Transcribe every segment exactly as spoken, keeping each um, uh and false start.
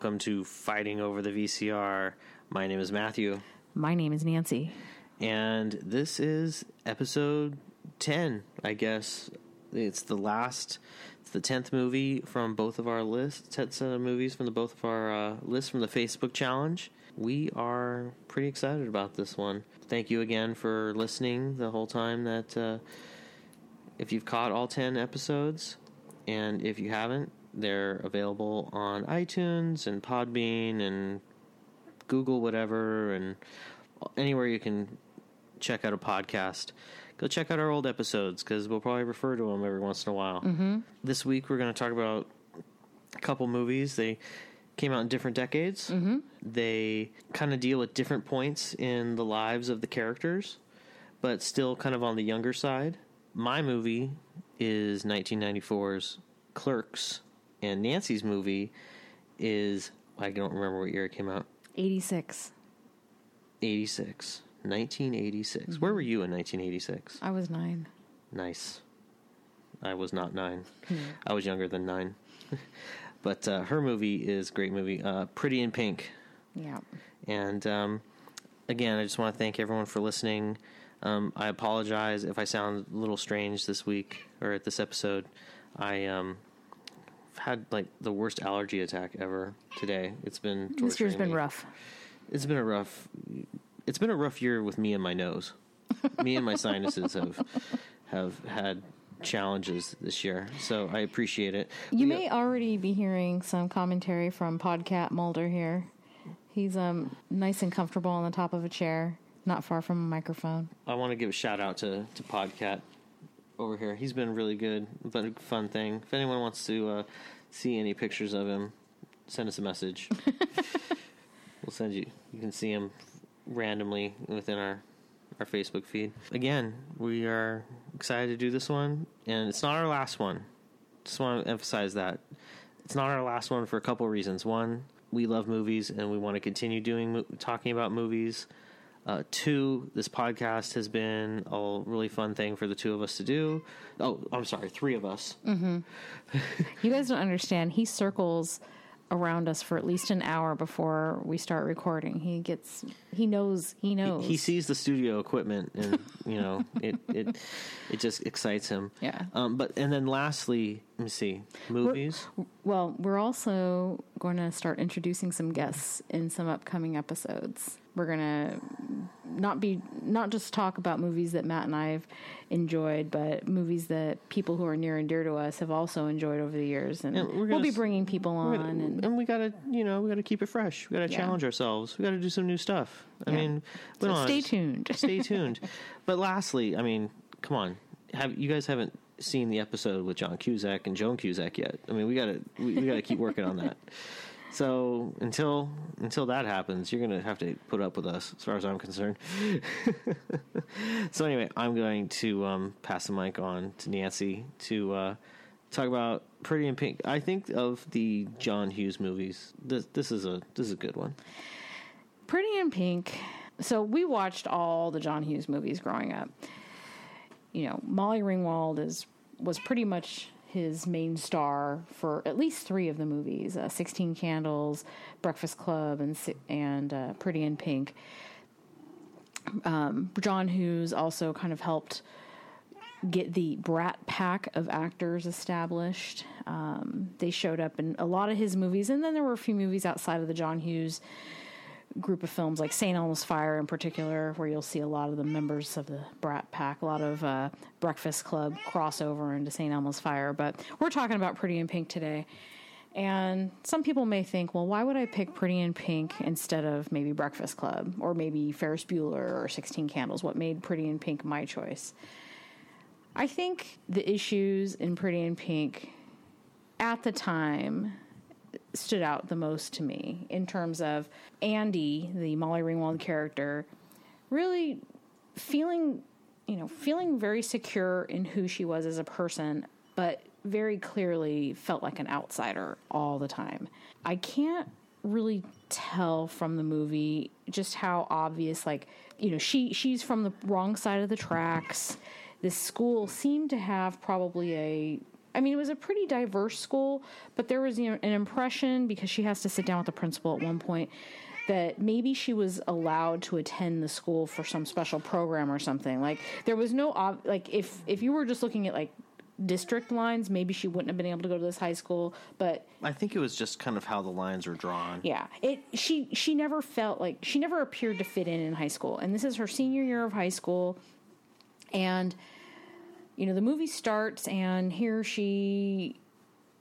Welcome to Fighting Over the V C R. My name is Matthew. My name is Nancy. And this is episode ten, I guess. It's the last, it's the tenth movie from both of our lists, tenth set of movies from the both of our uh, lists from the Facebook challenge. We are pretty excited about this one. Thank you again for listening the whole time that uh, if you've caught all ten episodes, and if you haven't, they're available on iTunes and Podbean and Google whatever and anywhere you can check out a podcast. Go check out our old episodes because we'll probably refer to them every once in a while. Mm-hmm. This week we're going to talk about a couple movies. They came out in different decades. Mm-hmm. They kind of deal with different points in the lives of the characters, but still kind of on the younger side. My movie is nineteen ninety-four's Clerks. And Nancy's movie is, I don't remember what year it came out. eighty-six. eighty-six. nineteen eighty-six. Mm-hmm. Where were you in nineteen eighty-six? I was nine. Nice. I was not nine. Mm. I was younger than nine. But uh, her movie is a great movie. Uh, Pretty in Pink. Yeah. And um, again, I just want to thank everyone for listening. Um, I apologize if I sound a little strange this week or at this episode. I... um. had like the worst allergy attack ever today. It's been torturing this year's been me. rough. It's been a rough. It's been a rough year with me and my nose. Me and my sinuses have have had challenges this year. So I appreciate it. You we may got, already be hearing some commentary from Podcat Mulder here. He's um nice and comfortable on the top of a chair, not far from a microphone. I want to give a shout out to to Podcat over here. He's been really good, but a fun thing. If anyone wants to uh, see any pictures of him, send us a message. We'll send you. You can see him randomly within our, our Facebook feed. Again, we are excited to do this one, and it's not our last one. Just want to emphasize that. It's not our last one for a couple reasons. One, we love movies, and we want to continue doing talking about movies. Uh, two, this podcast has been a really fun thing for the two of us to do. Oh, I'm sorry, three of us. Mm-hmm. You guys don't understand. He circles around us for at least an hour before we start recording. He gets, he knows, he knows. He, he sees the studio equipment, and you know, it it it just excites him. Yeah. Um. But and then lastly, let me see, movies. We're, well, we're also going to start introducing some guests in some upcoming episodes. We're gonna not be not just talk about movies that Matt and I've enjoyed, but movies that people who are near and dear to us have also enjoyed over the years. And, and we'll be bringing people on, gonna, and, and we gotta, you know, we gotta keep it fresh. We gotta yeah. challenge ourselves. We gotta do some new stuff. I yeah. mean, so on, stay tuned. Stay tuned. But lastly, I mean, come on, have you guys haven't seen the episode with John Cusack and Joan Cusack yet? I mean, we gotta we, we gotta keep working on that. So until until that happens, you're going to have to put up with us, as far as I'm concerned. So anyway, I'm going to um, pass the mic on to Nancy to uh, talk about Pretty in Pink. I think of the John Hughes movies. This this is a this is a good one. Pretty in Pink. So we watched all the John Hughes movies growing up. You know, Molly Ringwald is was pretty much his main star for at least three of the movies, uh, Sixteen Candles, Breakfast Club, and and uh, Pretty in Pink. Um, John Hughes also kind of helped get the Brat Pack of actors established. Um, they showed up in a lot of his movies, and then there were a few movies outside of the John Hughes group of films, like Saint Elmo's Fire in particular, where you'll see a lot of the members of the Brat Pack, a lot of uh, Breakfast Club crossover into Saint Elmo's Fire. But we're talking about Pretty in Pink today. And some people may think, well, why would I pick Pretty in Pink instead of maybe Breakfast Club or maybe Ferris Bueller or Sixteen Candles? What made Pretty in Pink my choice? I think the issues in Pretty in Pink at the time stood out the most to me in terms of Andy, the Molly Ringwald character, really feeling, you know, feeling very secure in who she was as a person, but very clearly felt like an outsider all the time. I can't really tell from the movie just how obvious, like, you know, she she's from the wrong side of the tracks. This school seemed to have probably a I mean, it was a pretty diverse school, but there was, you know, an impression, because she has to sit down with the principal at one point, that maybe she was allowed to attend the school for some special program or something. Like, there was no, ob- like, if, if you were just looking at, like, district lines, maybe she wouldn't have been able to go to this high school, but I think it was just kind of how the lines were drawn. Yeah. It she she never felt like she never appeared to fit in in high school. And this is her senior year of high school. And you know, the movie starts and here she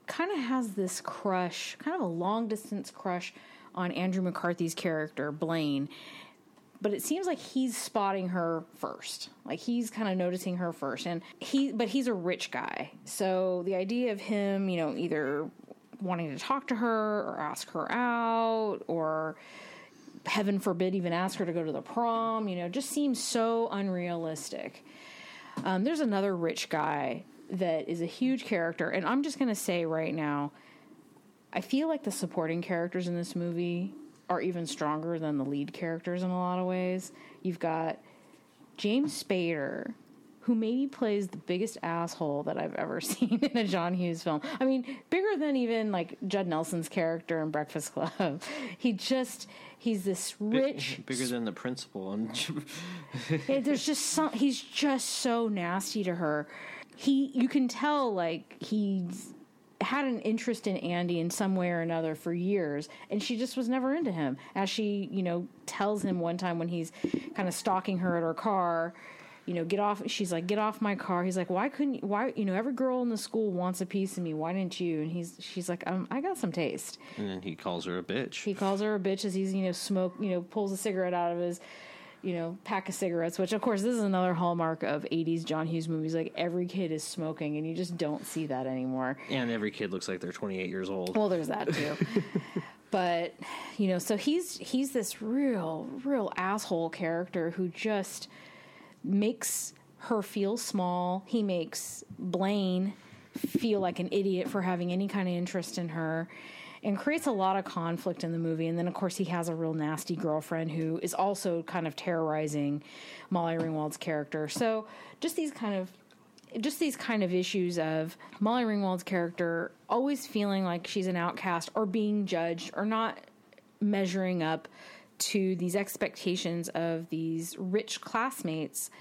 kind of has this crush, kind of a long distance crush on Andrew McCarthy's character, Blaine. But it seems like he's spotting her first. Like, he's kind of noticing her first. And he, but he's a rich guy. So the idea of him, you know, either wanting to talk to her or ask her out or, heaven forbid, even ask her to go to the prom, you know, just seems so unrealistic. Um, there's another rich guy that is a huge character. And I'm just going to say right now, I feel like the supporting characters in this movie are even stronger than the lead characters in a lot of ways. You've got James Spader, who maybe plays the biggest asshole that I've ever seen in a John Hughes film. I mean, bigger than even, like, Judd Nelson's character in Breakfast Club. He just, he's this rich... B- bigger than the principal. yeah, there's just some... He's just so nasty to her. He, you can tell, like, he's... had an interest in Andy in some way or another for years, and she just was never into him. As she, you know, tells him one time when he's kind of stalking her at her car, you know, get off, she's like, get off my car. He's like, why couldn't you, why, you know, every girl in the school wants a piece of me. Why didn't you? And he's, she's like, um, I got some taste. And then he calls her a bitch. He calls her a bitch as he's, you know, smoke, you know, pulls a cigarette out of his, you know, pack of cigarettes, which, of course, this is another hallmark of eighties John Hughes movies. Like, every kid is smoking, and you just don't see that anymore. And every kid looks like they're twenty-eight years old. Well, there's that, too. But, you know, so he's he's this real, real asshole character who just makes her feel small. He makes Blaine feel like an idiot for having any kind of interest in her. And creates a lot of conflict in the movie. And then, of course, he has a real nasty girlfriend who is also kind of terrorizing Molly Ringwald's character. So just these kind of just these kind of issues of Molly Ringwald's character always feeling like she's an outcast or being judged or not measuring up to these expectations of these rich classmates.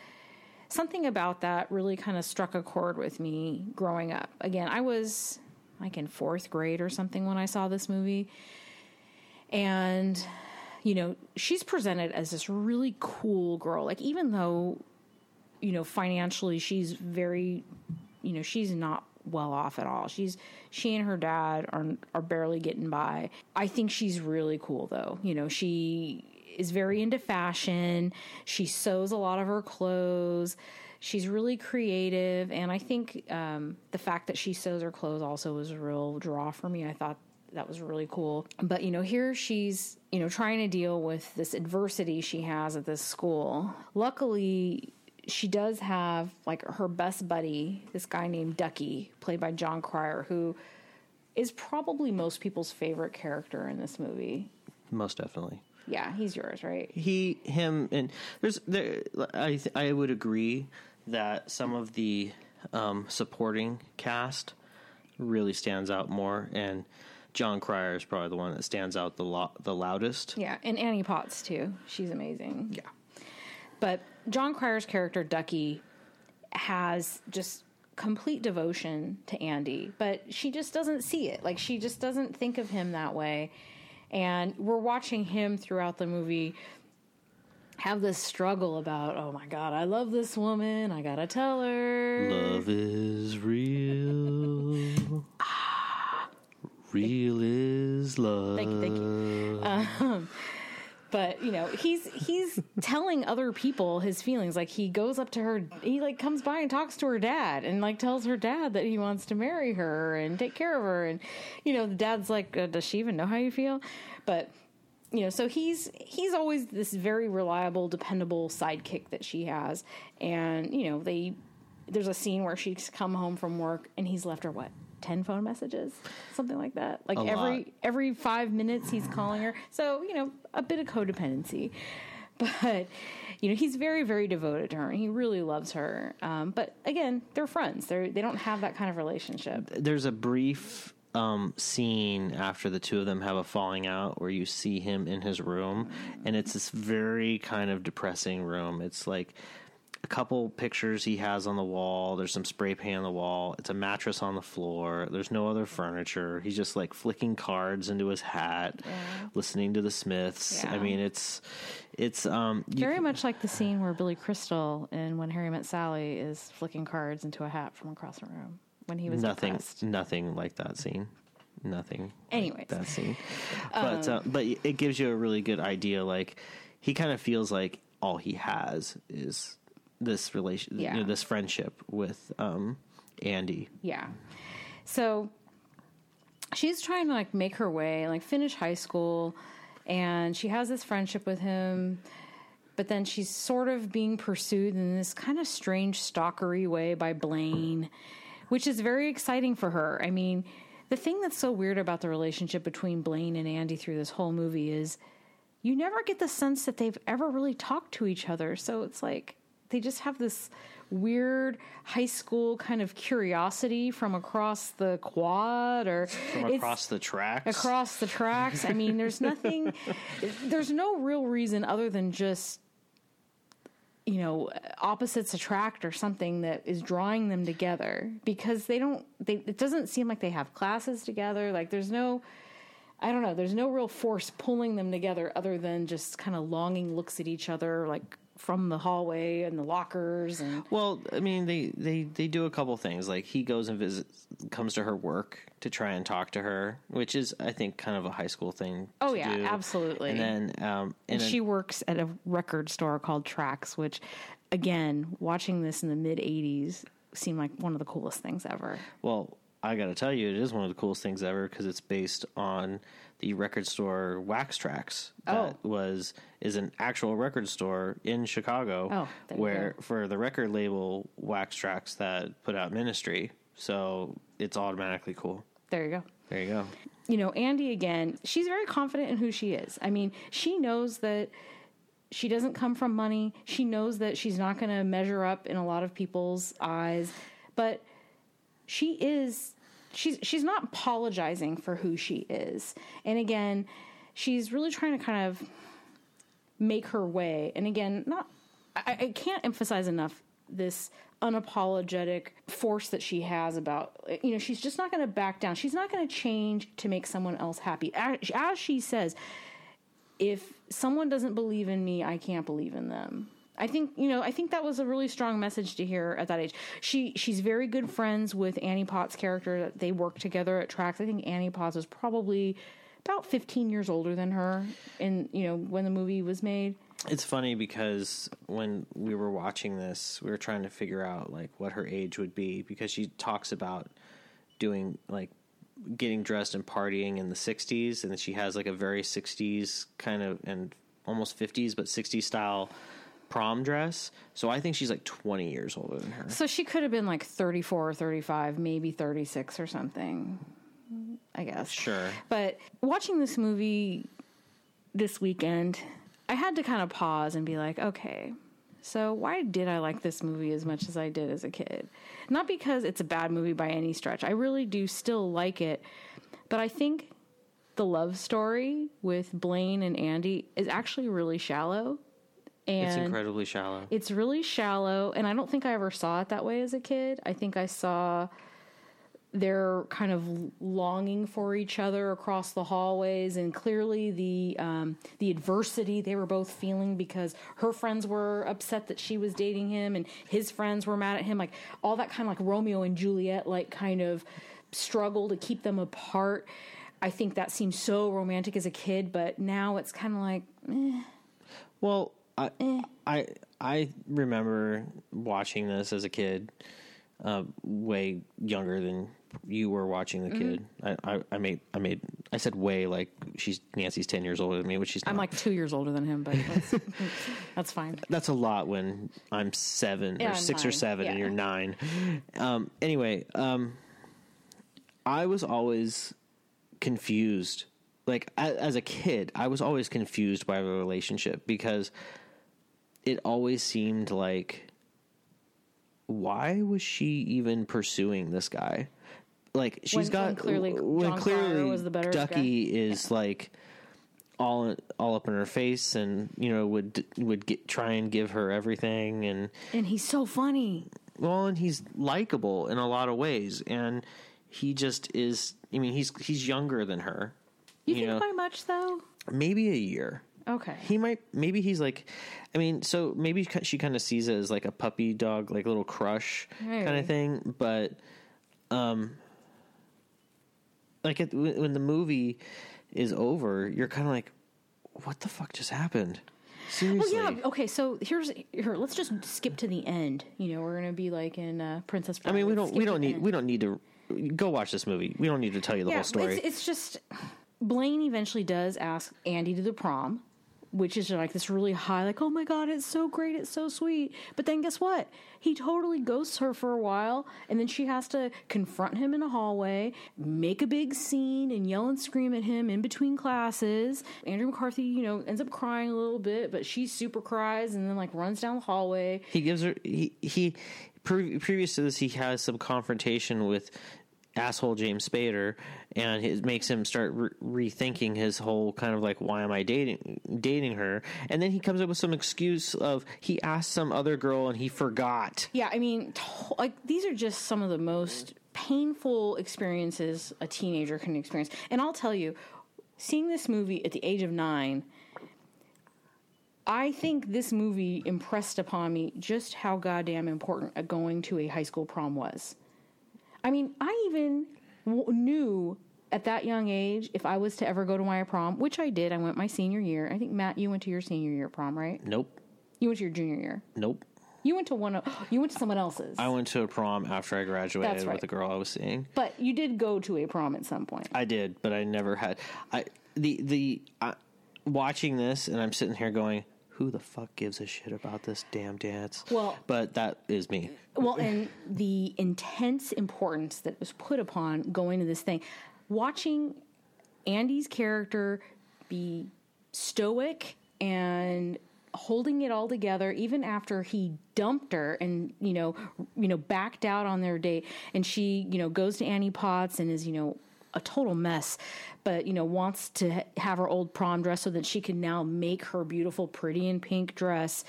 Something about that really kind of struck a chord with me growing up. Again, I was... like in fourth grade or something when I saw this movie. And, you know, she's presented as this really cool girl. Like, even though, you know, financially she's very, you know, she's not well off at all. She's, she and her dad are are barely getting by. I think she's really cool, though. You know, she is very into fashion. She sews a lot of her clothes. She's really creative, and I think um, the fact that she sews her clothes also was a real draw for me. I thought that was really cool. But, you know, here she's, you know, trying to deal with this adversity she has at this school. Luckily, she does have, like, her best buddy, this guy named Ducky, played by John Cryer, who is probably most people's favorite character in this movie. Most definitely. Yeah, he's yours, right? He, him, and there's, there, I th- I would agree that some of the um, supporting cast really stands out more, and John Cryer is probably the one that stands out the lo- the loudest. Yeah, and Annie Potts, too. She's amazing. Yeah. But John Cryer's character, Ducky, has just complete devotion to Andy, but she just doesn't see it. Like, she just doesn't think of him that way. And we're watching him throughout the movie have this struggle about, oh, my God, I love this woman. I got to tell her. Love is real. ah, real thank, is love. Thank you, thank you. Um, but, you know, he's he's telling other people his feelings. Like, he goes up to her. He, like, comes by and talks to her dad and, like, tells her dad that he wants to marry her and take care of her. And, you know, the dad's like, uh, does she even know how you feel? But, you know, so he's he's always this very reliable, dependable sidekick that she has. And, you know, they there's a scene where she's come home from work and he's left her, what, ten phone messages, something like that. Like, every every five minutes he's calling her. So, you know, a bit of codependency. But, you know, he's very, very devoted to her. He really loves her. Um, but, again, they're friends. They're, they don't have that kind of relationship. There's a brief um, scene after the two of them have a falling out where you see him in his room. And it's this very kind of depressing room. It's like a couple pictures he has on the wall. There's some spray paint on the wall. It's a mattress on the floor. There's no other furniture. He's just, like, flicking cards into his hat, yeah. listening to the Smiths. Yeah. I mean, it's... It's um, very much like the scene where Billy Crystal in When Harry Met Sally is flicking cards into a hat from across the room when he was nothing, depressed. Nothing like that scene. Nothing. Anyways. Like that scene. But, um, uh, but it gives you a really good idea. Like, he kind of feels like all he has is this relation, yeah. you know, this friendship with um, Andy. Yeah. So she's trying to, like, make her way, like, finish high school. And she has this friendship with him, but then she's sort of being pursued in this kind of strange stalkery way by Blaine, which is very exciting for her. I mean, the thing that's so weird about the relationship between Blaine and Andy through this whole movie is you never get the sense that they've ever really talked to each other. So it's like they just have this weird high school kind of curiosity from across the quad or from across the tracks. Across the tracks. I mean, there's nothing, there's no real reason other than just, you know, opposites attract or something that is drawing them together because they don't, they, it doesn't seem like they have classes together. Like there's no, I don't know, there's no real force pulling them together other than just kind of longing looks at each other, like, from the hallway and the lockers. And well, I mean, they, they, they do a couple things. Like, he goes and visits, comes to her work to try and talk to her, which is, I think, kind of a high school thing oh, to yeah, do. Absolutely. And then... Um, and, and she then, works at a record store called Trax, which, again, watching this in the mid-eighties seemed like one of the coolest things ever. Well, I gotta tell you, it is one of the coolest things ever because it's based on the record store Wax Trax that oh. was is an actual record store in Chicago oh, where for the record label Wax Trax that put out Ministry. So it's automatically cool. There you go. There you go. You know, Andy, again, she's very confident in who she is. I mean, she knows that she doesn't come from money. She knows that she's not going to measure up in a lot of people's eyes, but she is... She's she's not apologizing for who she is. And again, she's really trying to kind of make her way. And again, not I, I can't emphasize enough this unapologetic force that she has about, you know, she's just not going to back down. She's not going to change to make someone else happy. As, as she says, if someone doesn't believe in me, I can't believe in them. I think, you know, I think that was a really strong message to hear at that age. She she's very good friends with Annie Potts' character. They work together at Trax. I think Annie Potts was probably about fifteen years older than her in, you know, when the movie was made. It's funny because when we were watching this, we were trying to figure out, like, what her age would be because she talks about doing, like, getting dressed and partying in the sixties, and she has, like, a very sixties kind of and almost fifties but sixties style prom dress. So I think she's like twenty years older than her. So she could have been like thirty-four or thirty-five, maybe thirty-six or something, I guess. Sure. But watching this movie this weekend, I had to kind of pause and be like, okay, so why did I like this movie as much as I did as a kid? Not because it's a bad movie by any stretch. I really do still like it. But I think the love story with Blaine and Andy is actually really shallow. And it's incredibly shallow. It's really shallow, and I don't think I ever saw it that way as a kid. I think I saw their kind of longing for each other across the hallways, and clearly the um, the adversity they were both feeling because her friends were upset that she was dating him, and his friends were mad at him. Like all that kind of like Romeo and Juliet like kind of struggle to keep them apart. I think that seemed so romantic as a kid, but now it's kind of like, eh. well. I, I I remember watching this as a kid, uh, way younger than you were watching the mm-hmm. kid. I, I, I made I made I said way like she's Nancy's ten years older than me, which she's not. I'm like two years older than him, but that's, that's fine. That's a lot when I'm seven yeah, or I'm six nine. Or seven yeah. and you're nine. Um, anyway, um, I was always confused. Like I, as a kid, I was always confused by the relationship because it always seemed like, why was she even pursuing this guy? Like, she's when, got when clearly, when John clearly was the better Ducky guy. Is yeah. like all all up in her face, and you know would would get, try and give her everything, and and he's so funny. Well, and he's likable in a lot of ways, and he just is. I mean, he's he's younger than her. You, you think know? By much though? Maybe a year. Okay. He might. Maybe he's like. I mean, so maybe she kind of sees it as like a puppy dog, like little crush hey. kind of thing. But, um, like at, when the movie is over, you're kind of like, what the fuck just happened? Seriously. Well, yeah. Okay, so here's here. Let's just skip to the end. You know, we're gonna be like in uh, Princess Bride. I mean, we don't. Skip we don't need. End. We don't need to go watch this movie. We don't need to tell you the yeah, whole story. It's, it's just. Blaine eventually does ask Andy to the prom, which is like this really high, like, oh my God, it's so great, it's so sweet. But then guess what? He totally ghosts her for a while, and then she has to confront him in a hallway, make a big scene, and yell and scream at him in between classes. Andrew McCarthy, you know, ends up crying a little bit, but she super cries and then, like, runs down the hallway. He gives her, he, he pre- previous to this, he has some confrontation with asshole James Spader, and it makes him start re- rethinking his whole kind of like, why am I dating dating her? And then he comes up with some excuse of he asked some other girl and he forgot. Yeah, I mean, to- like these are just some of the most painful experiences a teenager can experience. And I'll tell you, seeing this movie at the age of nine, I think this movie impressed upon me just how goddamn important going to a high school prom was. I mean, I even w- knew at that young age if I was to ever go to my prom, which I did. I went my senior year. I think, Matt, you went to your senior year prom, right? Nope. You went to your junior year? Nope. You went to one. Of, you went to someone else's. I went to a prom after I graduated That's right. with a girl I was seeing. But you did go to a prom at some point. I did, but I never had. I the the uh, watching this, and I'm sitting here going, who the fuck gives a shit about this damn dance? Well, but that is me. Well, and the intense importance that was put upon going to this thing, watching Andy's character be stoic and holding it all together, even after he dumped her and, you know, you know, backed out on their date, and she, you know, goes to Annie Potts and is, you know, a total mess, but, you know, wants to ha- have her old prom dress so that she can now make her beautiful Pretty in Pink dress.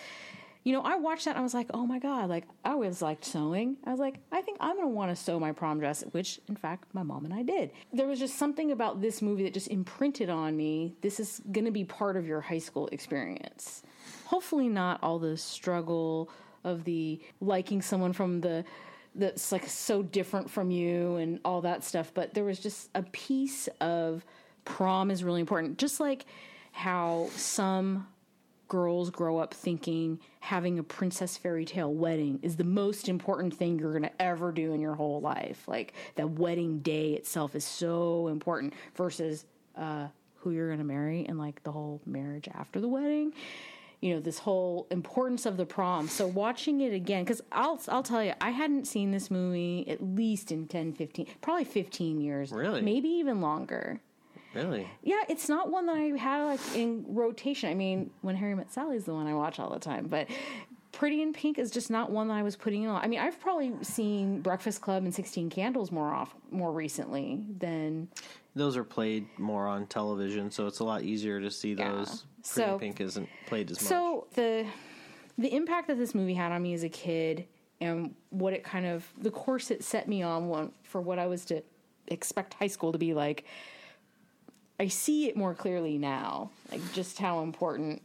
You know, I watched that and I was like, oh my God, like I always liked sewing. I was like, I think I'm going to want to sew my prom dress, which in fact, my mom and I did. There was just something about this movie that just imprinted on me. This is going to be part of your high school experience. Hopefully not all the struggle of the liking someone from the that's like so different from you and all that stuff. But there was just a piece of prom is really important. Just like how some girls grow up thinking having a princess fairy tale wedding is the most important thing you're going to ever do in your whole life. Like that wedding day itself is so important versus uh, who you're going to marry and like the whole marriage after the wedding. You know, this whole importance of the prom. So watching it again, because I'll I'll tell you, I hadn't seen this movie at least in ten, fifteen, probably fifteen years. Really? Maybe even longer. Really? Yeah, it's not one that I had like in rotation. I mean, When Harry Met Sally is the one I watch all the time, but Pretty in Pink is just not one that I was putting on. I mean, I've probably seen Breakfast Club and Sixteen Candles more off more recently than. Those are played more on television, so it's a lot easier to see yeah. those. Pretty so, Pink isn't played as much. So the the impact that this movie had on me as a kid and what it kind of the course it set me on for what I was to expect high school to be like, I see it more clearly now, like just how important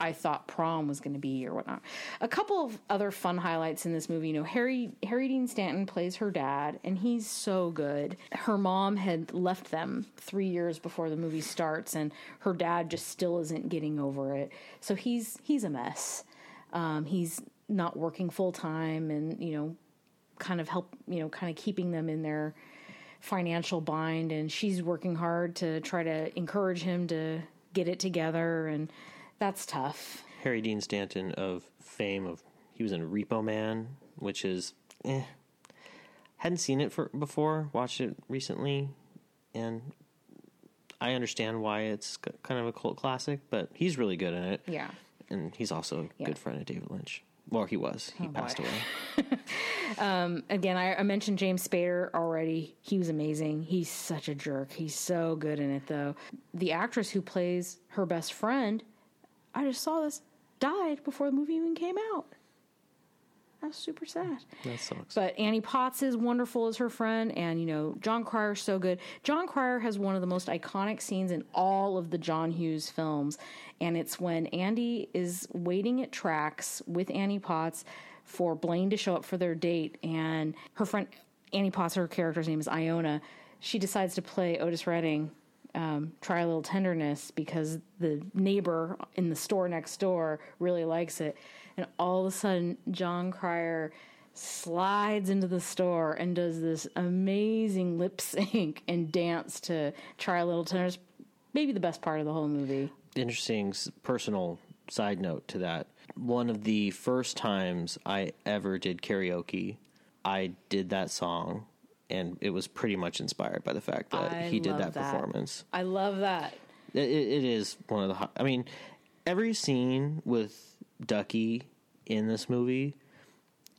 I thought prom was going to be or whatnot. A couple of other fun highlights in this movie, you know, Harry Harry Dean Stanton plays her dad, and he's so good. Her mom had left them three years before the movie starts, and her dad just still isn't getting over it. So he's he's a mess. Um, he's not working full time, and you know, kind of help, you know, kind of keeping them in their financial bind. And she's working hard to try to encourage him to get it together and. That's tough. Harry Dean Stanton of fame of he was in Repo Man, which is eh. Hadn't seen it for before, watched it recently, and I understand why it's kind of a cult classic, but he's really good in it. Yeah. and he's also a yeah. good friend of David Lynch. Well, he was. He oh, passed boy. away. um, again, I, I mentioned James Spader already. He was amazing. He's such a jerk. He's so good in it, though. The actress who plays her best friend, I just saw this, died before the movie even came out. That's super sad. That sucks. But Annie Potts is wonderful as her friend, and, you know, John Cryer is so good. John Cryer has one of the most iconic scenes in all of the John Hughes films, and it's when Andy is waiting at Trax with Annie Potts for Blaine to show up for their date, and her friend, Annie Potts, her character's name is Iona, she decides to play Otis Redding, um, Try a Little Tenderness, because the neighbor in the store next door really likes it. And all of a sudden, John Cryer slides into the store and does this amazing lip sync and dance to Try a Little Tenderness, maybe the best part of the whole movie. Interesting personal side note to that. One of the first times I ever did karaoke, I did that song, and it was pretty much inspired by the fact that I he did that, that performance. I love that. It, it is one of the hot, I mean, every scene with Ducky in this movie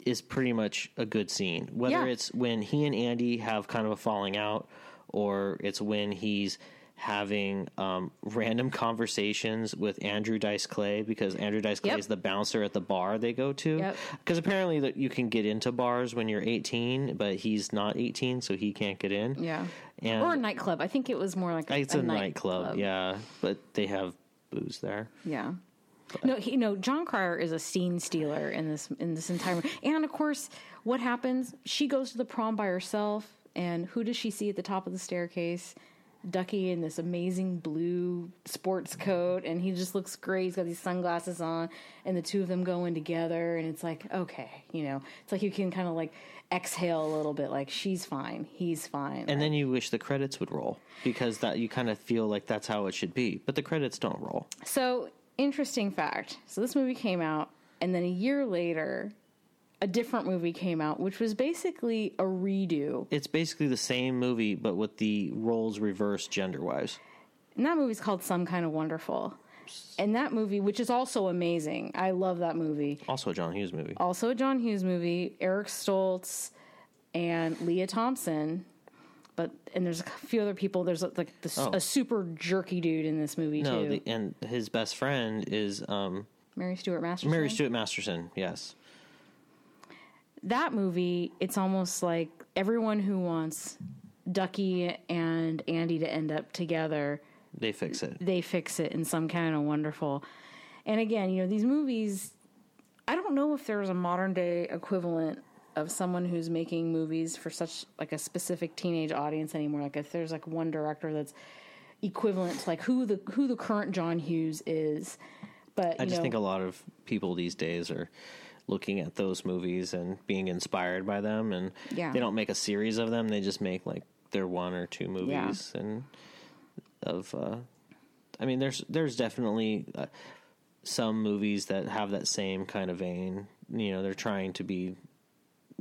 is pretty much a good scene, whether yeah. it's when he and Andy have kind of a falling out, or it's when he's having um random conversations with Andrew Dice Clay, because Andrew Dice Clay yep. is the bouncer at the bar they go to, because yep. apparently that you can get into bars when you're eighteen, but he's not eighteen, so he can't get in. Yeah, and or a nightclub. I think it was more like a, it's a, a nightclub. Club. Yeah, but they have booze there. Yeah. But. No, he, no. John Cryer is a scene stealer in this in this entire. And of course, what happens? She goes to the prom by herself, and who does she see at the top of the staircase? Ducky in this amazing blue sports coat, and he just looks great. He's got these sunglasses on, and the two of them go in together, and it's like, okay, you know, it's like you can kind of like exhale a little bit, like she's fine, he's fine. And like, then you wish the credits would roll, because that you kind of feel like that's how it should be, but the credits don't roll. So. Interesting fact. So this movie came out, and then a year later, a different movie came out, which was basically a redo. It's basically the same movie, but with the roles reversed gender-wise. And that movie's called Some Kind of Wonderful. And that movie, which is also amazing. I love that movie. Also a John Hughes movie. Also a John Hughes movie. Eric Stoltz and Leah Thompson. But and there's a few other people. There's like the, oh. a super jerky dude in this movie no, too. No, and his best friend is um, Mary Stuart Masterson. Mary Stuart Masterson, yes. That movie, it's almost like everyone who wants Ducky and Andy to end up together, they fix it. They fix it in Some Kind of Wonderful. And again, you know, these movies. I don't know if there's a modern day equivalent of someone who's making movies for such like a specific teenage audience anymore. Like if there's like one director that's equivalent to like who the who the current John Hughes is. But I you just know, think a lot of people these days are looking at those movies and being inspired by them, and yeah. they don't make a series of them. They just make like their one or two movies. Yeah. And of uh, I mean, there's there's definitely uh, some movies that have that same kind of vein. You know, they're trying to be.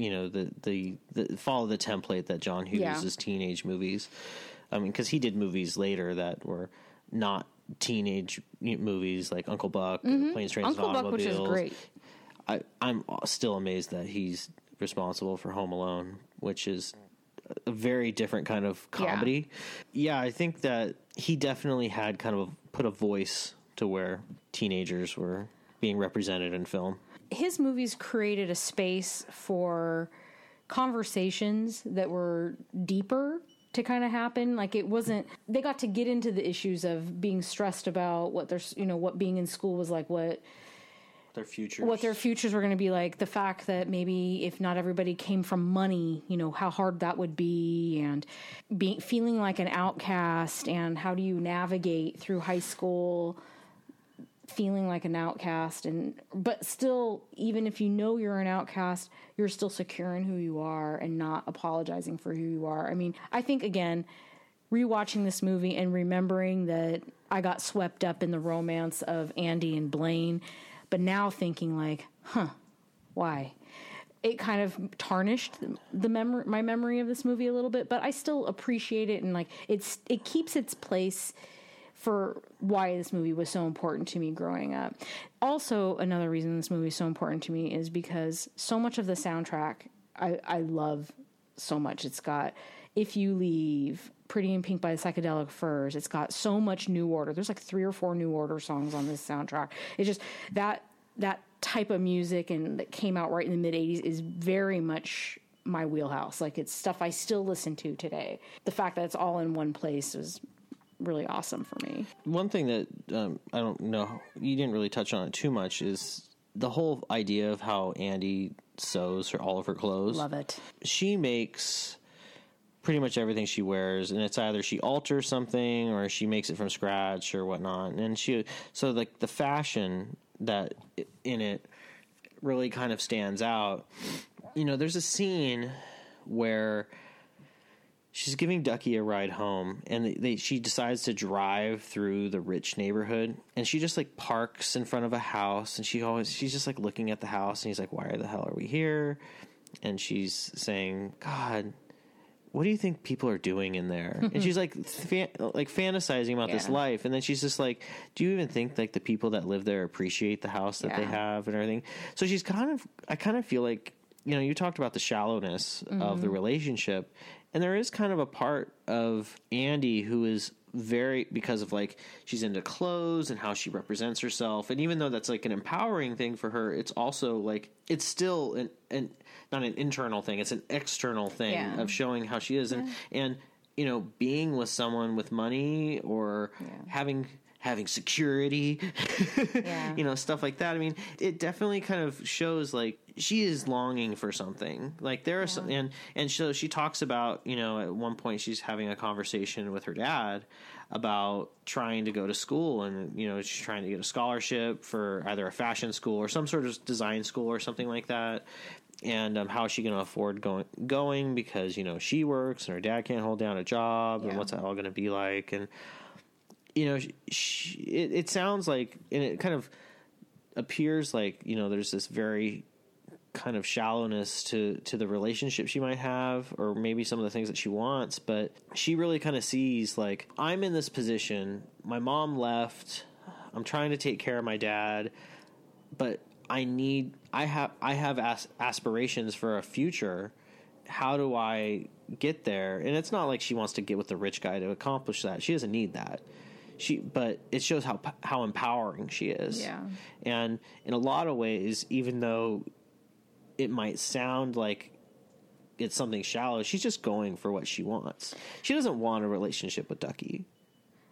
You know, the, the, the follow the template that John Hughes' yeah. teenage movies. I mean, because he did movies later that were not teenage movies, like Uncle Buck, mm-hmm. Planes, Trains, Uncle and Automobiles. Uncle Buck, which is great. I, I'm still amazed that he's responsible for Home Alone, which is a very different kind of comedy. Yeah, yeah, I think that he definitely had kind of put a voice to where teenagers were being represented in film. His movies created a space for conversations that were deeper to kind of happen. Like it wasn't, they got to get into the issues of being stressed about what their, you know, what being in school was like, what their futures, what their futures were going to be like. The fact that maybe if not everybody came from money, you know, how hard that would be, and being, feeling like an outcast, and how do you navigate through high school feeling like an outcast, and but still, even if you know you're an outcast, you're still secure in who you are and not apologizing for who you are. I mean, I think, again, rewatching this movie and remembering that I got swept up in the romance of Andy and Blaine, but now thinking like, huh, why? It kind of tarnished the memory, my memory of this movie a little bit, but I still appreciate it, and like it's it keeps its place for why this movie was so important to me growing up. Also, another reason this movie is so important to me is because so much of the soundtrack I, I love so much. It's got If You Leave, Pretty in Pink by the Psychedelic Furs. It's got so much New Order. There's like three or four New Order songs on this soundtrack. It's just that that type of music and that came out right in the mid eighties is very much my wheelhouse. Like, it's stuff I still listen to today. The fact that it's all in one place was really awesome for me. One thing that um, I don't know, you didn't really touch on it too much, is the whole idea of how Andy sews her, all of her clothes. Love it. She makes pretty much everything she wears, and it's either she alters something or she makes it from scratch or whatnot. And she, so like the fashion that in it really kind of stands out. You know, there's a scene where she's giving Ducky a ride home, and they, they, she decides to drive through the rich neighborhood, and she just like parks in front of a house, and she always she's just like looking at the house, and he's like, "Why the hell are we here?" And she's saying, "God, what do you think people are doing in there?" And she's like fan, like fantasizing about yeah. this life, and then she's just like, "Do you even think like the people that live there appreciate the house that yeah. they have and everything?" So she's kind of I kind of feel like, you know, you talked about the shallowness mm-hmm. of the relationship. And there is kind of a part of Andy who is very, because of like, she's into clothes and how she represents herself. And even though that's like an empowering thing for her, it's also like, it's still an, an not an internal thing. It's an external thing yeah. of showing how she is. Yeah. And, and, you know, being with someone with money or yeah. having, having security, yeah. you know, stuff like that. I mean, it definitely kind of shows like she is longing for something. Like there are yeah. some, and, and so she talks about, you know, at one point she's having a conversation with her dad about trying to go to school, and, you know, she's trying to get a scholarship for either a fashion school or some sort of design school or something like that. And um, how is she going to afford going, going because, you know, she works and her dad can't hold down a job yeah. and what's that all going to be like? And, you know, she, she, it, it sounds like, and it kind of appears like, you know, there's this very kind of shallowness to, to the relationship she might have, or maybe some of the things that she wants, but she really kind of sees like, I'm in this position. My mom left. I'm trying to take care of my dad, but I need, I have, I have as, aspirations for a future. How do I get there? And it's not like she wants to get with the rich guy to accomplish that. She doesn't need that. She, but it shows how how empowering she is. Yeah. And in a lot of ways, even though it might sound like it's something shallow, she's just going for what she wants. She doesn't want a relationship with Ducky.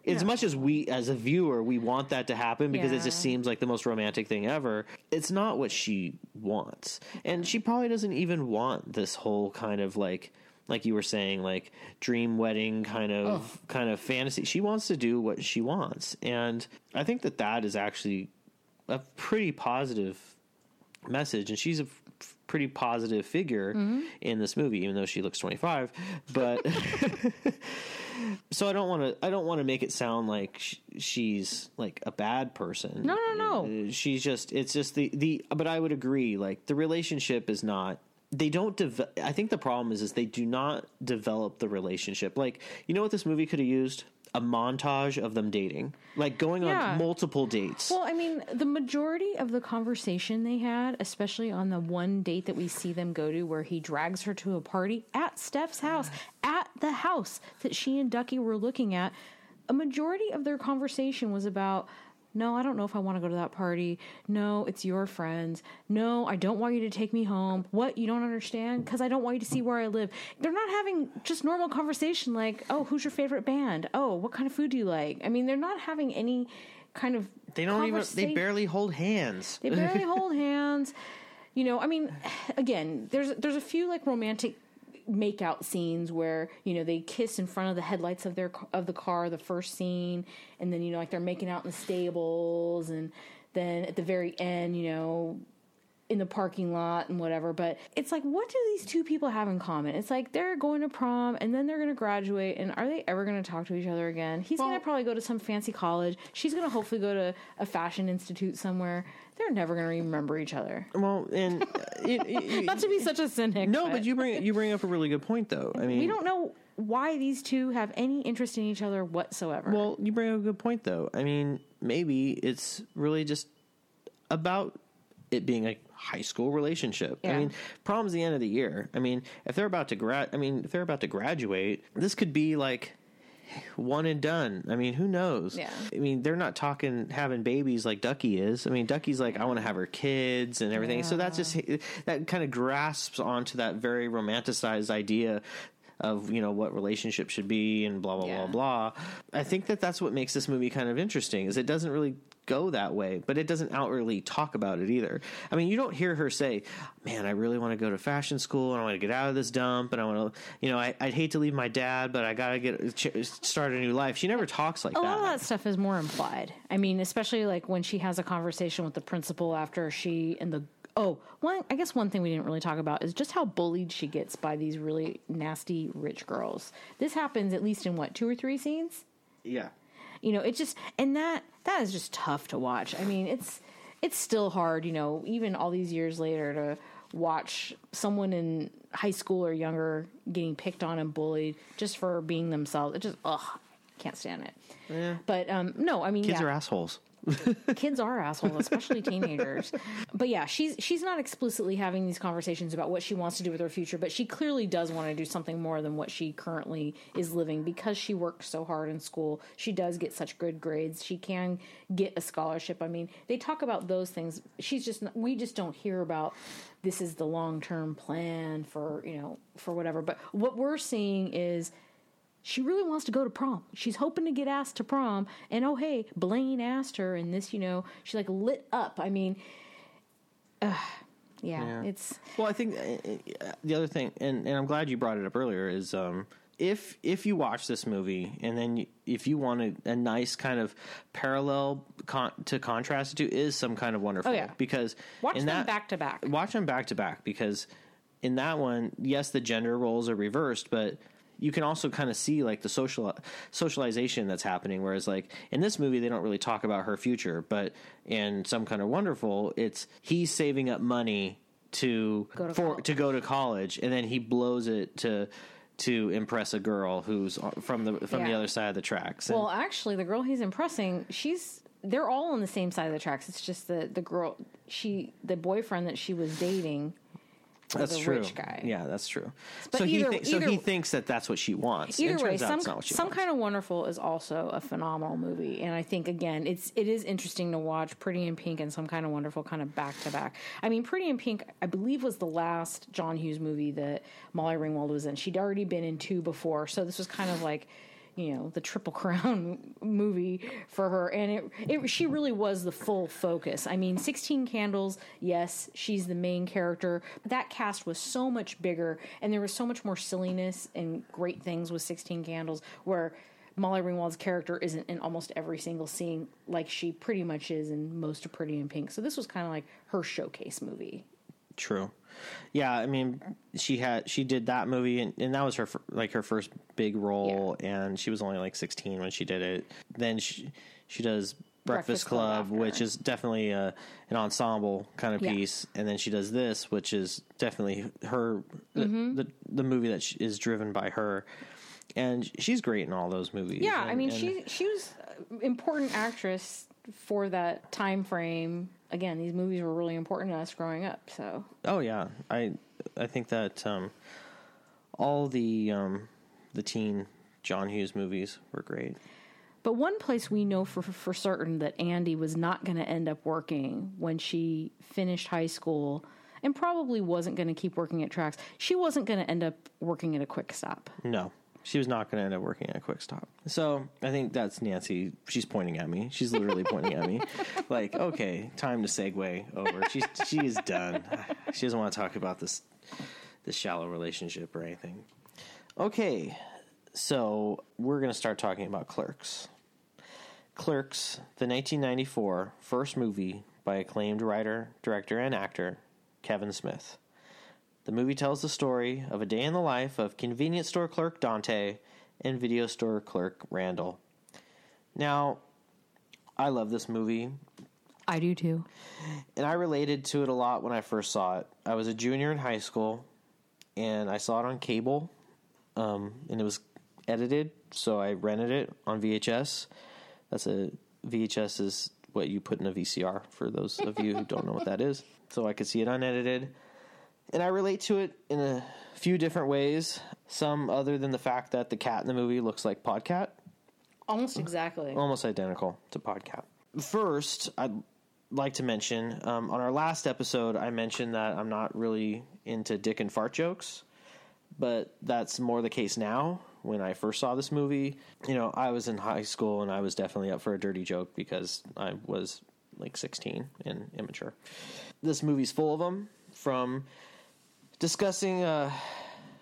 As no. much as we, as a viewer, we want that to happen because yeah. it just seems like the most romantic thing ever. It's not what she wants. And she probably doesn't even want this whole kind of like, like you were saying, like dream wedding kind of oh. kind of fantasy. She wants to do what she wants. And I think that that is actually a pretty positive message. And she's a f- pretty positive figure mm-hmm. in this movie, even though she looks twenty-five. But so I don't want to I don't want to make it sound like sh- she's like a bad person. No, no, no. She's just it's just the the but I would agree, like the relationship is not. They don't develop. I think the problem is, is they do not develop the relationship. Like, you know what this movie could have used? A montage of them dating, like going yeah. on multiple dates. Well, I mean, the majority of the conversation they had, especially on the one date that we see them go to where he drags her to a party at Steph's house, yeah. at the house that she and Ducky were looking at, a majority of their conversation was about, no, I don't know if I want to go to that party. No, it's your friends. No, I don't want you to take me home. What? You don't understand? Because I don't want you to see where I live. They're not having just normal conversation like, oh, who's your favorite band? Oh, what kind of food do you like? I mean, they're not having any kind of They don't even, they barely hold hands. They barely hold hands. You know, I mean, again, there's there's a few like romantic makeout scenes where, you know, they kiss in front of the headlights of their of the car, the first scene, and then, you know, like they're making out in the stables, and then at the very end, you know, in the parking lot and whatever. But it's like, what do these two people have in common? It's like they're going to prom and then they're going to graduate, and are they ever going to talk to each other again? He's well, going to probably go to some fancy college. She's going to hopefully go to a fashion institute somewhere. They're never going to remember each other. Well, and it, it, not to be such a cynic. No, but, but you bring you bring up a really good point, though. I mean, we don't know why these two have any interest in each other whatsoever. Well, you bring up a good point, though. I mean, maybe it's really just about it being a high school relationship. Yeah. I mean, prom's the end of the year. I mean, if they're about to grad, I mean, if they're about to graduate, this could be like one and done. I mean, who knows? Yeah. I mean, they're not talking having babies like Ducky is. I mean, Ducky's like, I want to have her kids and everything. Yeah. So that's just, that kind of grasps onto that very romanticized idea of, you know, what relationship should be and blah, blah, yeah. blah, blah. I think that that's what makes this movie kind of interesting, is it doesn't really go that way, but it doesn't outwardly talk about it either. I mean, you don't hear her say, man, I really want to go to fashion school and I want to get out of this dump and I want to, you know, I, I'd hate to leave my dad, but I got to get ch- start a new life. She never talks like that. A lot of that stuff is more implied. I mean, especially like when she has a conversation with the principal after she and the Oh, one, I guess one thing we didn't really talk about is just how bullied she gets by these really nasty rich girls. This happens at least in, what, two or three scenes? Yeah. You know, it's just, and that that is just tough to watch. I mean, it's it's still hard, you know, even all these years later, to watch someone in high school or younger getting picked on and bullied just for being themselves. It just, ugh, can't stand it. Yeah. But, um, no, I mean, Kids yeah. are assholes. Kids are assholes, especially teenagers. But yeah, she's she's not explicitly having these conversations about what she wants to do with her future, but she clearly does want to do something more than what she currently is living, because she worked so hard in school. She does get such good grades. She can get a scholarship. I mean, they talk about those things. She's just we just don't hear about this is the long-term plan for, you know, for whatever. But what we're seeing is she really wants to go to prom. She's hoping to get asked to prom. And, oh, hey, Blaine asked her. And this, you know, she, like, lit up. I mean, uh, yeah, yeah, it's... Well, I think uh, the other thing, and, and I'm glad you brought it up earlier, is um, if if you watch this movie and then you, if you want a, a nice kind of parallel con- to contrast to is Some Kind of Wonderful. Oh, yeah. Because watch them that, back to back. Watch them back to back, because in that one, yes, the gender roles are reversed, but... you can also kind of see like the social socialization that's happening. Whereas like in this movie, they don't really talk about her future, but in Some Kind of Wonderful, it's he's saving up money to, go to for, college. to go to college. And then he blows it to, to impress a girl who's from the, from yeah. the other side of the tracks. And well, actually the girl he's impressing, she's, they're all on the same side of the tracks. It's just the, the girl, she, the boyfriend that she was dating, that's true. Rich guy. Yeah, that's true. But so either, he th- either, so he thinks that that's what she wants. Either way, some, some kind of Wonderful is also a phenomenal movie, and I think again, it's it is interesting to watch Pretty in Pink and Some Kind of Wonderful kind of back to back. I mean, Pretty in Pink, I believe, was the last John Hughes movie that Molly Ringwald was in. She'd already been in two before, so this was kind of like, you know, the Triple Crown movie for her. And it, it, she really was the full focus. I mean, Sixteen Candles, yes, she's the main character. That cast was so much bigger, and there was so much more silliness and great things with Sixteen Candles, where Molly Ringwald's character isn't in almost every single scene like she pretty much is in most of Pretty in Pink. So this was kind of like her showcase movie. True. Yeah, I mean, she had she did that movie, and, and that was her like her first big role, yeah. and she was only like sixteen when she did it. Then she she does Breakfast, Breakfast Club, Club which is definitely a, an ensemble kind of yeah. piece, and then she does this, which is definitely her mm-hmm. the, the the movie that she, is driven by her, and she's great in all those movies. Yeah, and, I mean, and, she she was an important actress for that time frame. Again, these movies were really important to us growing up. So, oh yeah, I I think that um, all the um, the teen John Hughes movies were great. But one place we know for for certain that Andy was not going to end up working when she finished high school, and probably wasn't going to keep working at Trax. She wasn't going to end up working at a Quick Stop. No. She was not going to end up working at a Quick Stop. So I think that's Nancy. She's pointing at me. She's literally pointing at me. Like, okay, time to segue over. She's she is done. She doesn't want to talk about this this shallow relationship or anything. Okay, so we're going to start talking about Clerks. Clerks, the nineteen ninety-four first movie by acclaimed writer, director, and actor Kevin Smith. The movie tells the story of a day in the life of convenience store clerk Dante and video store clerk Randall. Now, I love this movie. I do too. And I related to it a lot when I first saw it. I was a junior in high school, and I saw it on cable, um, and it was edited, so I rented it on V H S. That's a V H S is what you put in a V C R, for those of you who don't know what that is. So I could see it unedited. And I relate to it in a few different ways, some other than the fact that the cat in the movie looks like Podcat. Almost exactly. Almost identical to Podcat. First, I'd like to mention, um, on our last episode, I mentioned that I'm not really into dick and fart jokes, but that's more the case now. When I first saw this movie, you know, I was in high school and I was definitely up for a dirty joke because I was like sixteen and immature. This movie's full of them, from discussing uh,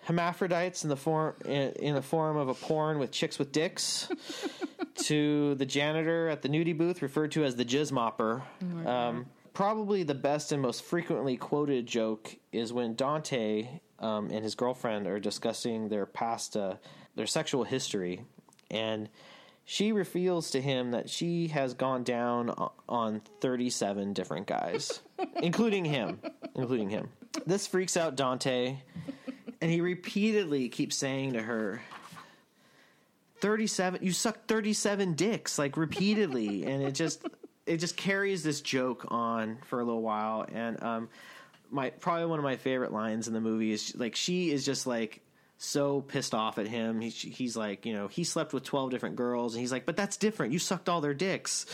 hermaphrodites in the form in, in the form of a porn with chicks with dicks, to the janitor at the nudie booth referred to as the jizz mopper. Oh um, probably the best and most frequently quoted joke is when Dante um, and his girlfriend are discussing their past, uh, their sexual history, and she reveals to him that she has gone down on thirty-seven different guys, including him, including him. This freaks out Dante, and he repeatedly keeps saying to her, thirty-seven, you suck thirty-seven dicks, like repeatedly. And it just, it just carries this joke on for a little while. And um, my, probably one of my favorite lines in the movie is like, she is just like, so pissed off at him. He, he's like, you know, he slept with twelve different girls, and he's like, but that's different. You sucked all their dicks.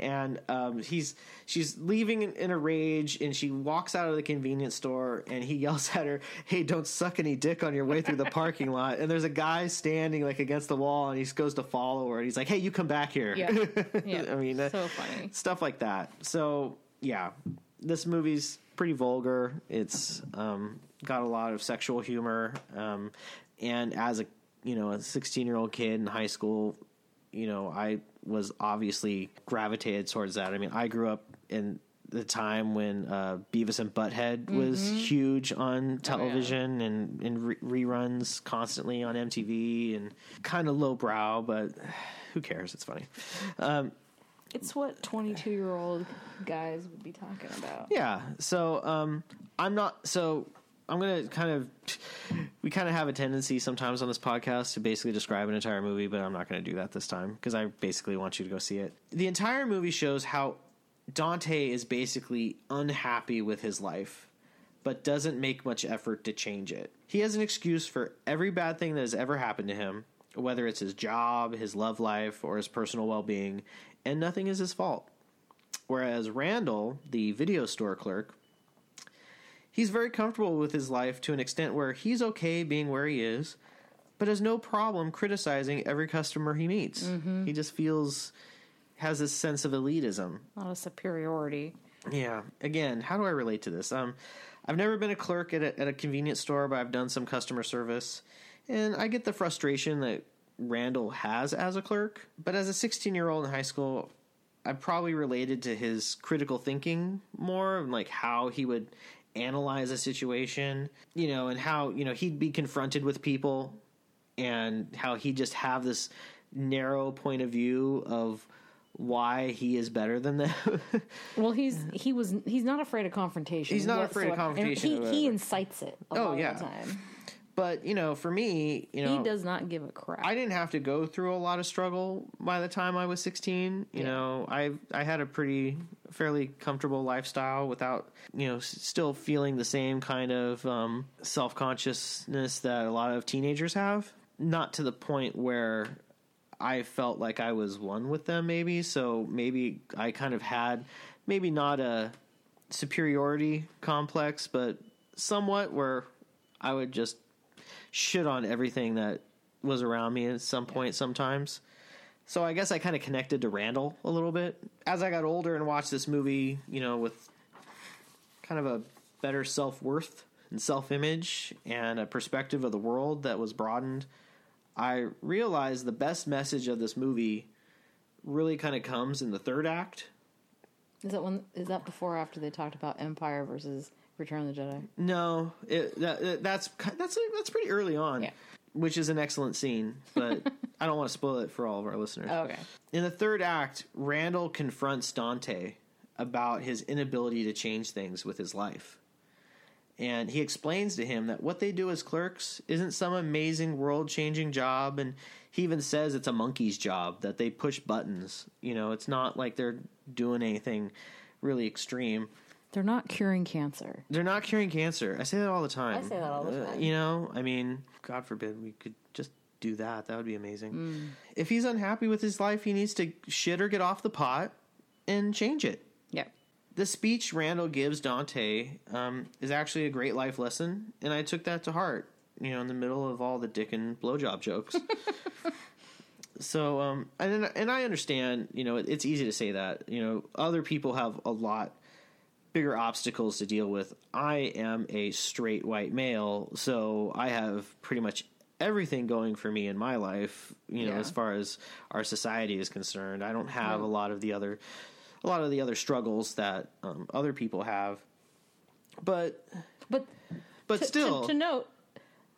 And um, he's she's leaving in, in a rage, and she walks out of the convenience store, and he yells at her, hey, don't suck any dick on your way through the parking lot. And there's a guy standing like against the wall, and he goes to follow her, and he's like, hey, you come back here. Yeah, yeah. I mean, that, so funny stuff like that. So yeah, this movie's pretty vulgar. It's um, got a lot of sexual humor, um, and as a you know a sixteen year old kid in high school, you know I was obviously gravitated towards that. I mean, I grew up in the time when uh, Beavis and Butthead mm-hmm. was huge on television, oh, yeah. and and re- reruns constantly on M T V, and kind of lowbrow, but who cares? It's funny. Um, It's what twenty-two-year-old guys would be talking about. Yeah. So um, I'm not – so I'm going to kind of – we kind of have a tendency sometimes on this podcast to basically describe an entire movie, but I'm not going to do that this time because I basically want you to go see it. The entire movie shows how Dante is basically unhappy with his life but doesn't make much effort to change it. He has an excuse for every bad thing that has ever happened to him, whether it's his job, his love life, or his personal well-being – and nothing is his fault. Whereas Randall, the video store clerk, he's very comfortable with his life to an extent where he's okay being where he is, but has no problem criticizing every customer he meets. Mm-hmm. He just feels, has this sense of elitism. A lot of superiority. Yeah. Again, how do I relate to this? Um, I've never been a clerk at a, at a convenience store, but I've done some customer service, and I get the frustration that Randall has as a clerk, but as a sixteen-year-old in high school, I probably related to his critical thinking more, like how he would analyze a situation, you know, and how, you know, he'd be confronted with people and how he just have this narrow point of view of why he is better than them. Well, he's he was he's not afraid of confrontation. He's not whatsoever. afraid of confrontation. And he, he incites it a oh, lot yeah. of the time. But, you know, for me, you know... he does not give a crap. I didn't have to go through a lot of struggle by the time I was sixteen. You yeah. know, I I had a pretty fairly comfortable lifestyle without, you know, s- still feeling the same kind of um, self-consciousness that a lot of teenagers have. Not to the point where I felt like I was one with them, maybe. So maybe I kind of had maybe not a superiority complex, but somewhat where I would just... shit on everything that was around me at some point sometimes. So I guess I kind of connected to Randall a little bit. As I got older and watched this movie, you know, with kind of a better self-worth and self-image and a perspective of the world that was broadened, I realized the best message of this movie really kind of comes in the third act. Is that one? Is that before or after they talked about Empire versus... Return of the Jedi? No, it, that, that's that's that's pretty early on, yeah. Which is an excellent scene, but I don't want to spoil it for all of our listeners. Okay. In the third act, Randall confronts Dante about his inability to change things with his life. And he explains to him that what they do as clerks isn't some amazing world-changing job. And he even says it's a monkey's job, that they push buttons. You know, it's not like they're doing anything really extreme. They're not curing cancer. They're not curing cancer. I say that all the time. I say that all the time. Uh, you know, I mean, God forbid we could just do that. That would be amazing. Mm. If he's unhappy with his life, he needs to shit or get off the pot and change it. Yeah. The speech Randall gives Dante um, is actually a great life lesson, and I took that to heart, you know, in the middle of all the dick and blowjob jokes. So, um, and, and I understand, you know, it's easy to say that. You know, other people have a lot bigger obstacles to deal with. I am a straight white male, so I have pretty much everything going for me in my life, you know, yeah. as far as our society is concerned. I don't have yeah. a lot of the other... a lot of the other struggles that um, other people have, but but but to, still to, to note,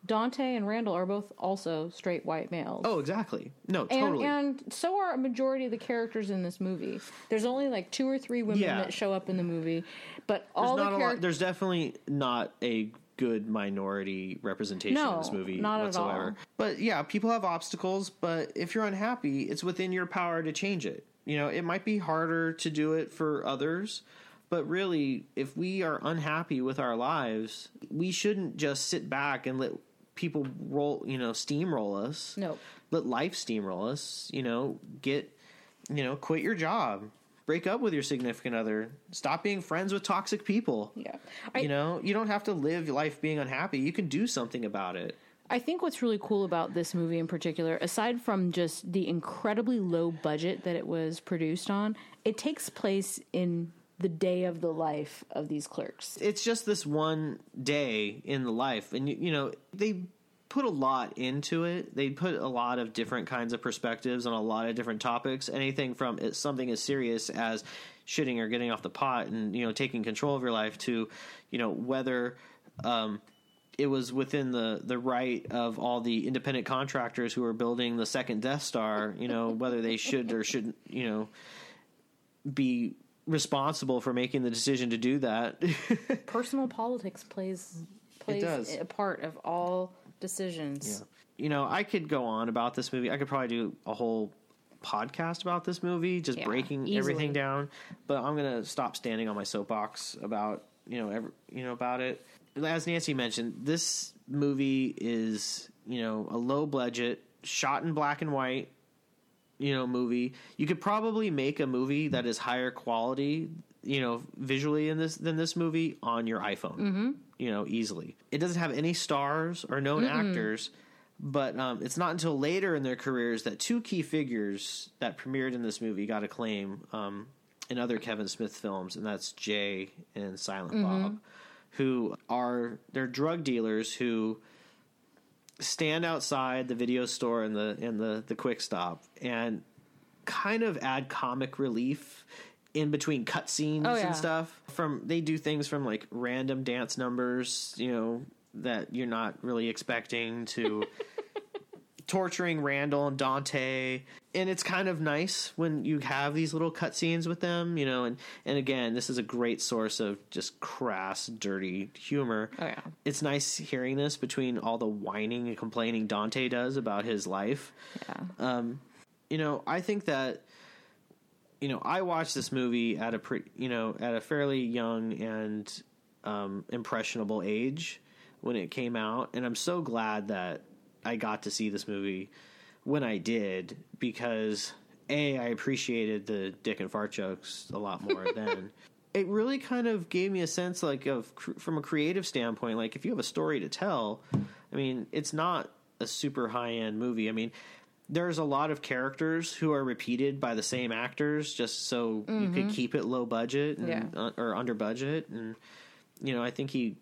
Dante and Randall are both also straight white males. Oh, exactly. No, totally. And, and so are a majority of the characters in this movie. There's only like two or three women yeah. that show up in the movie, but all there's the characters. There's definitely not a good minority representation no, in this movie not whatsoever. At all. But yeah, people have obstacles. But if you're unhappy, it's within your power to change it. You know, it might be harder to do it for others, but really, if we are unhappy with our lives, we shouldn't just sit back and let people roll, you know, steamroll us. No. Nope. Let life steamroll us, you know, get, you know, quit your job, break up with your significant other, stop being friends with toxic people. Yeah. I, you know, you don't have to live life being unhappy. You can do something about it. I think what's really cool about this movie in particular, aside from just the incredibly low budget that it was produced on, it takes place in the day of the life of these clerks. It's just this one day in the life. And, you, you know, they put a lot into it. They put a lot of different kinds of perspectives on a lot of different topics, anything from something as serious as shitting or getting off the pot and, you know, taking control of your life to, you know, whether... um, it was within the, the right of all the independent contractors who are building the second Death Star, you know, whether they should or shouldn't, you know, be responsible for making the decision to do that. Personal politics plays plays a part of all decisions. Yeah. You know, I could go on about this movie. I could probably do a whole podcast about this movie, just yeah, breaking easily. Everything down. But I'm going to stop standing on my soapbox about, you know, every, you know, about it. As Nancy mentioned, this movie is, you know, a low budget, shot in black and white, you know, movie. You could probably make a movie that is higher quality, you know, visually in this than this movie on your iPhone, mm-hmm. you know, easily. It doesn't have any stars or known mm-hmm. actors, but um, it's not until later in their careers that two key figures that premiered in this movie got acclaim um, in other Kevin Smith films, and that's Jay and Silent mm-hmm. Bob. Who are they're drug dealers who stand outside the video store and the and the, the Quick Stop and kind of add comic relief in between cutscenes oh, yeah. and stuff. From they do things from like random dance numbers, you know, that you're not really expecting to torturing Randall and Dante. And it's kind of nice when you have these little cutscenes with them, you know, and, and again, this is a great source of just crass, dirty humor. Oh, yeah. It's nice hearing this between all the whining and complaining Dante does about his life. Yeah. Um, you know, I think that, you know, I watched this movie at a pretty, you know, at a fairly young and um, impressionable age when it came out. And I'm so glad that I got to see this movie when I did because, A, I appreciated the dick and fart jokes a lot more then. It really kind of gave me a sense like of from a creative standpoint, like if you have a story to tell, I mean, it's not a super high-end movie. I mean, there's a lot of characters who are repeated by the same actors just so mm-hmm. you could keep it low budget and, yeah. uh, or under budget. And, you know, I think he...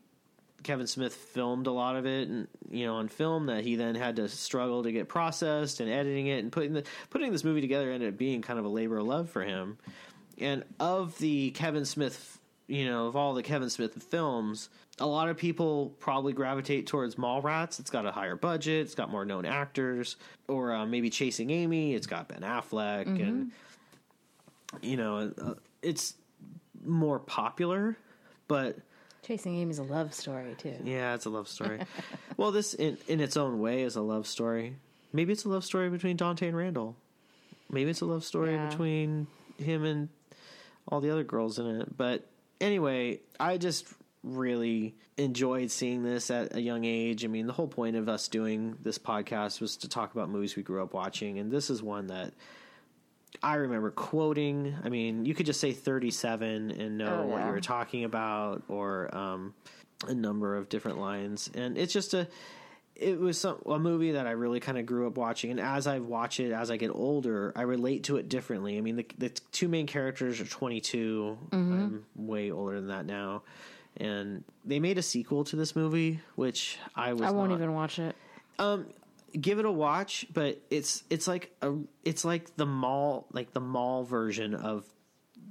Kevin Smith filmed a lot of it, and you know, on film that he then had to struggle to get processed and editing it and putting the putting this movie together ended up being kind of a labor of love for him. And of the Kevin Smith, you know, of all the Kevin Smith films, a lot of people probably gravitate towards Mallrats. It's got a higher budget, it's got more known actors, or uh, maybe Chasing Amy. It's got Ben Affleck, mm-hmm. and you know, uh, it's more popular, but Chasing Amy's a love story, too. Yeah, it's a love story. Well, this, in, in its own way, is a love story. Maybe it's a love story between Dante and Randall. Maybe it's a love story yeah. between him and all the other girls in it. But anyway, I just really enjoyed seeing this at a young age. I mean, the whole point of us doing this podcast was to talk about movies we grew up watching. And this is one that I remember quoting. I mean, you could just say thirty-seven and know oh, yeah. what you were talking about, or um, a number of different lines. And it's just a... It was some, a movie that I really kind of grew up watching, and as I watch it, as I get older, I relate to it differently. I mean, the, the two main characters are twenty-two. Mm-hmm. I'm way older than that now, and they made a sequel to this movie, which I was. I won't not. even watch it. Um, give it a watch, but it's it's like a it's like the mall like the mall version of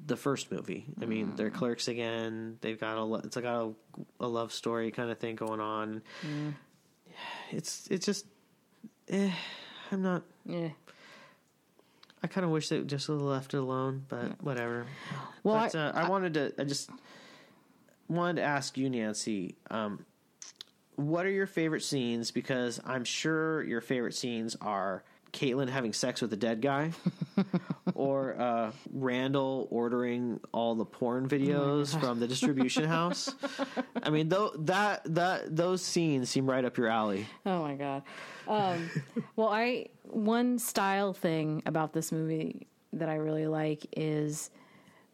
the first movie. I mean, mm. they're clerks again. They've got a it's got a, a love story kind of thing going on. Mm. It's it's just, eh, I'm not. Yeah. I kind of wish they just left it alone, but yeah. whatever. Well, but, I, uh, I, I wanted to. I just wanted to ask you, Nancy. Um, what are your favorite scenes? Because I'm sure your favorite scenes are Caitlin having sex with a dead guy, or uh, Randall ordering all the porn videos oh from the distribution house. I mean, though that that those scenes seem right up your alley. Oh my god! Um, well, I one style thing about this movie that I really like is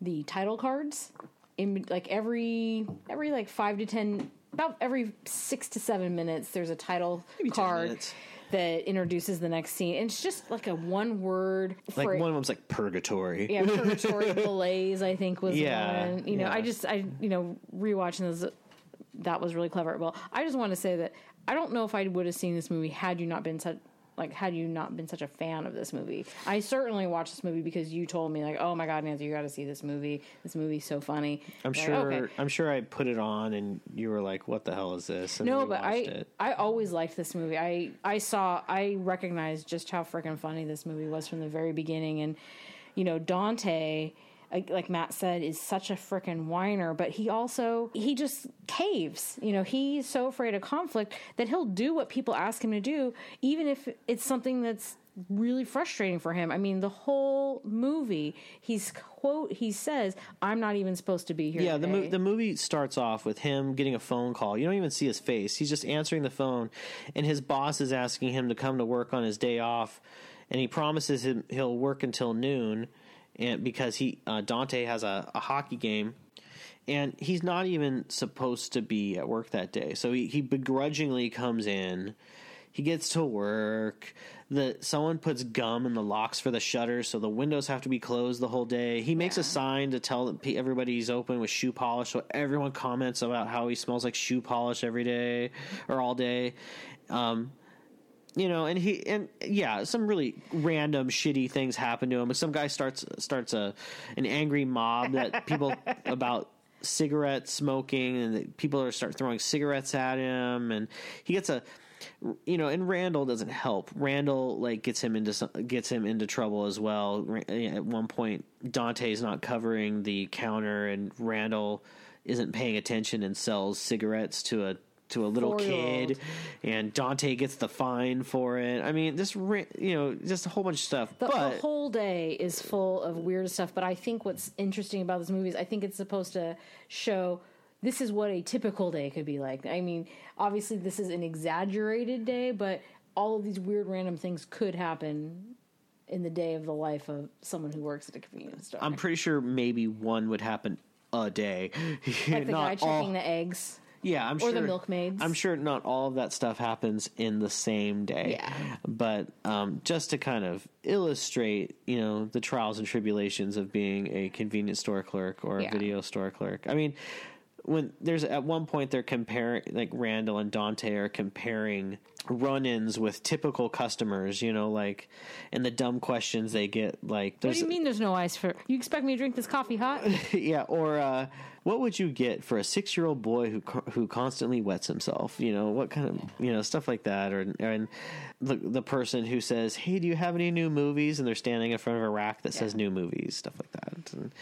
the title cards. In like every every like five to ten, about every six to seven minutes, there's a title Maybe card. That introduces the next scene. It's just like a one word. Like one of them's like purgatory. Yeah, purgatory Blaze, I think was yeah, one. You know, yeah. I just, I, you know, rewatching this, that was really clever. Well, I just want to say that I don't know if I would have seen this movie had you not been such, like, had you not been such a fan of this movie. I certainly watched this movie because you told me, like, oh my God, Nancy, you got to see this movie. This movie's so funny. I'm and sure. Like, okay. I'm sure I put it on and you were like, "What the hell is this?" And no, but I, it. I always liked this movie. I, I saw, I recognized just how freaking funny this movie was from the very beginning. And you know, Dante, like Matt said, is such a freaking whiner, but he also, he just caves. You know, he's so afraid of conflict that he'll do what people ask him to do, even if it's something that's really frustrating for him. I mean, the whole movie, he's quote, he says, I'm not even supposed to be here. Yeah, the, mo- the movie starts off with him getting a phone call. You don't even see his face. He's just answering the phone, and his boss is asking him to come to work on his day off, and he promises him he'll work until noon. And because he uh, Dante has a, a hockey game, and he's not even supposed to be at work that day. So he, he begrudgingly comes in. He gets to work. The someone puts gum in the locks for the shutters, so the windows have to be closed the whole day. He makes yeah. a sign to tell everybody he's open with shoe polish, so everyone comments about how he smells like shoe polish every day or all day. Um You know, and he and yeah, some really random shitty things happen to him. Some guy starts starts a an angry mob that people about cigarette smoking, and people are start throwing cigarettes at him, and he gets a, you know, and Randall doesn't help. Randall like gets him into some, gets him into trouble as well. At one point, Dante's not covering the counter, and Randall isn't paying attention and sells cigarettes to a. to a little kid, and Dante gets the fine for it. I mean, this, you know, just a whole bunch of stuff. The, but, the whole day is full of weird stuff, but I think what's interesting about this movie is I think it's supposed to show this is what a typical day could be like. I mean, obviously this is an exaggerated day, but all of these weird random things could happen in the day of the life of someone who works at a convenience store. I'm pretty sure maybe one would happen a day. Like the Not guy checking all... the eggs. Yeah, I'm or sure. Or the milkmaids. I'm sure not all of that stuff happens in the same day. Yeah. But um, just to kind of illustrate, you know, the trials and tribulations of being a convenience store clerk or yeah. a video store clerk. I mean, when there's at one point they're comparing, like Randall and Dante are comparing run-ins with typical customers, you know, like, and the dumb questions they get, like, what do you mean there's no ice for, you expect me to drink this coffee hot? Yeah. Or, uh, what would you get for a six-year-old boy who, who constantly wets himself? You know, what kind of, you know, stuff like that. Or, and the, the person who says, hey, do you have any new movies? And they're standing in front of a rack that yeah. says new movies, stuff like that. And,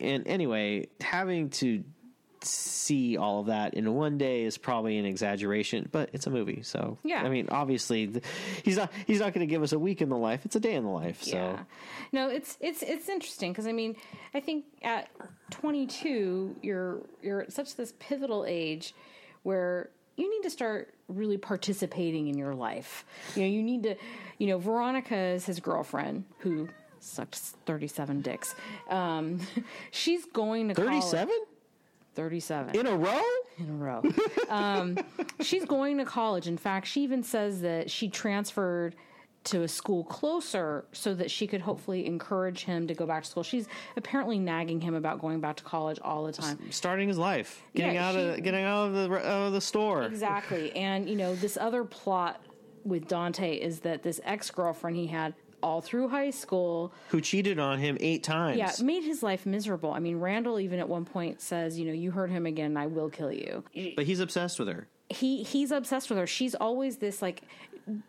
and anyway, having to see all of that in one day is probably an exaggeration, but it's a movie, so yeah. I mean, obviously, the, he's not he's not going to give us a week in the life; it's a day in the life. So, yeah. no, it's it's it's interesting because I mean, I think at twenty-two, you're you're at such this pivotal age where you need to start really participating in your life. You know, you need to, you know, Veronica is his girlfriend who sucked thirty-seven dicks. Um, she's going to thirty-seven. thirty-seven. In a row? In a row. Um, she's going to college. In fact, she even says that she transferred to a school closer so that she could hopefully encourage him to go back to school. She's apparently nagging him about going back to college all the time. S- starting his life. Getting yeah, out she, of getting out of the, out of the store. Exactly. And, you know, this other plot with Dante is that this ex-girlfriend he had all through high school, who cheated on him eight times. Yeah, made his life miserable. I mean, Randall even at one point says, you know, you hurt him again, I will kill you. But he's obsessed with her. He He's obsessed with her. She's always this, like,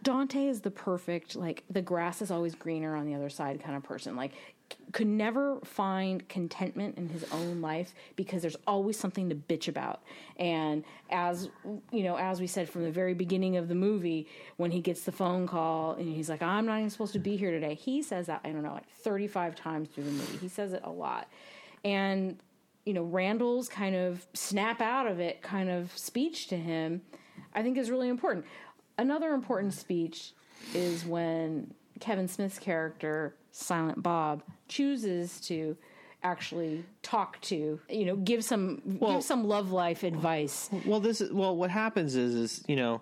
Dante is the perfect, like, the grass is always greener on the other side kind of person. Like, could never find contentment in his own life because there's always something to bitch about. And as, you know, as we said from the very beginning of the movie, when he gets the phone call and he's like, I'm not even supposed to be here today. He says that, I don't know, like thirty-five times through the movie. He says it a lot. And, you know, Randall's kind of snap out of it kind of speech to him, I think is really important. Another important speech is when Kevin Smith's character, Silent Bob, chooses to actually talk to, you know, give some well, give some love life advice. Well, this is, well, what happens is, is, you know,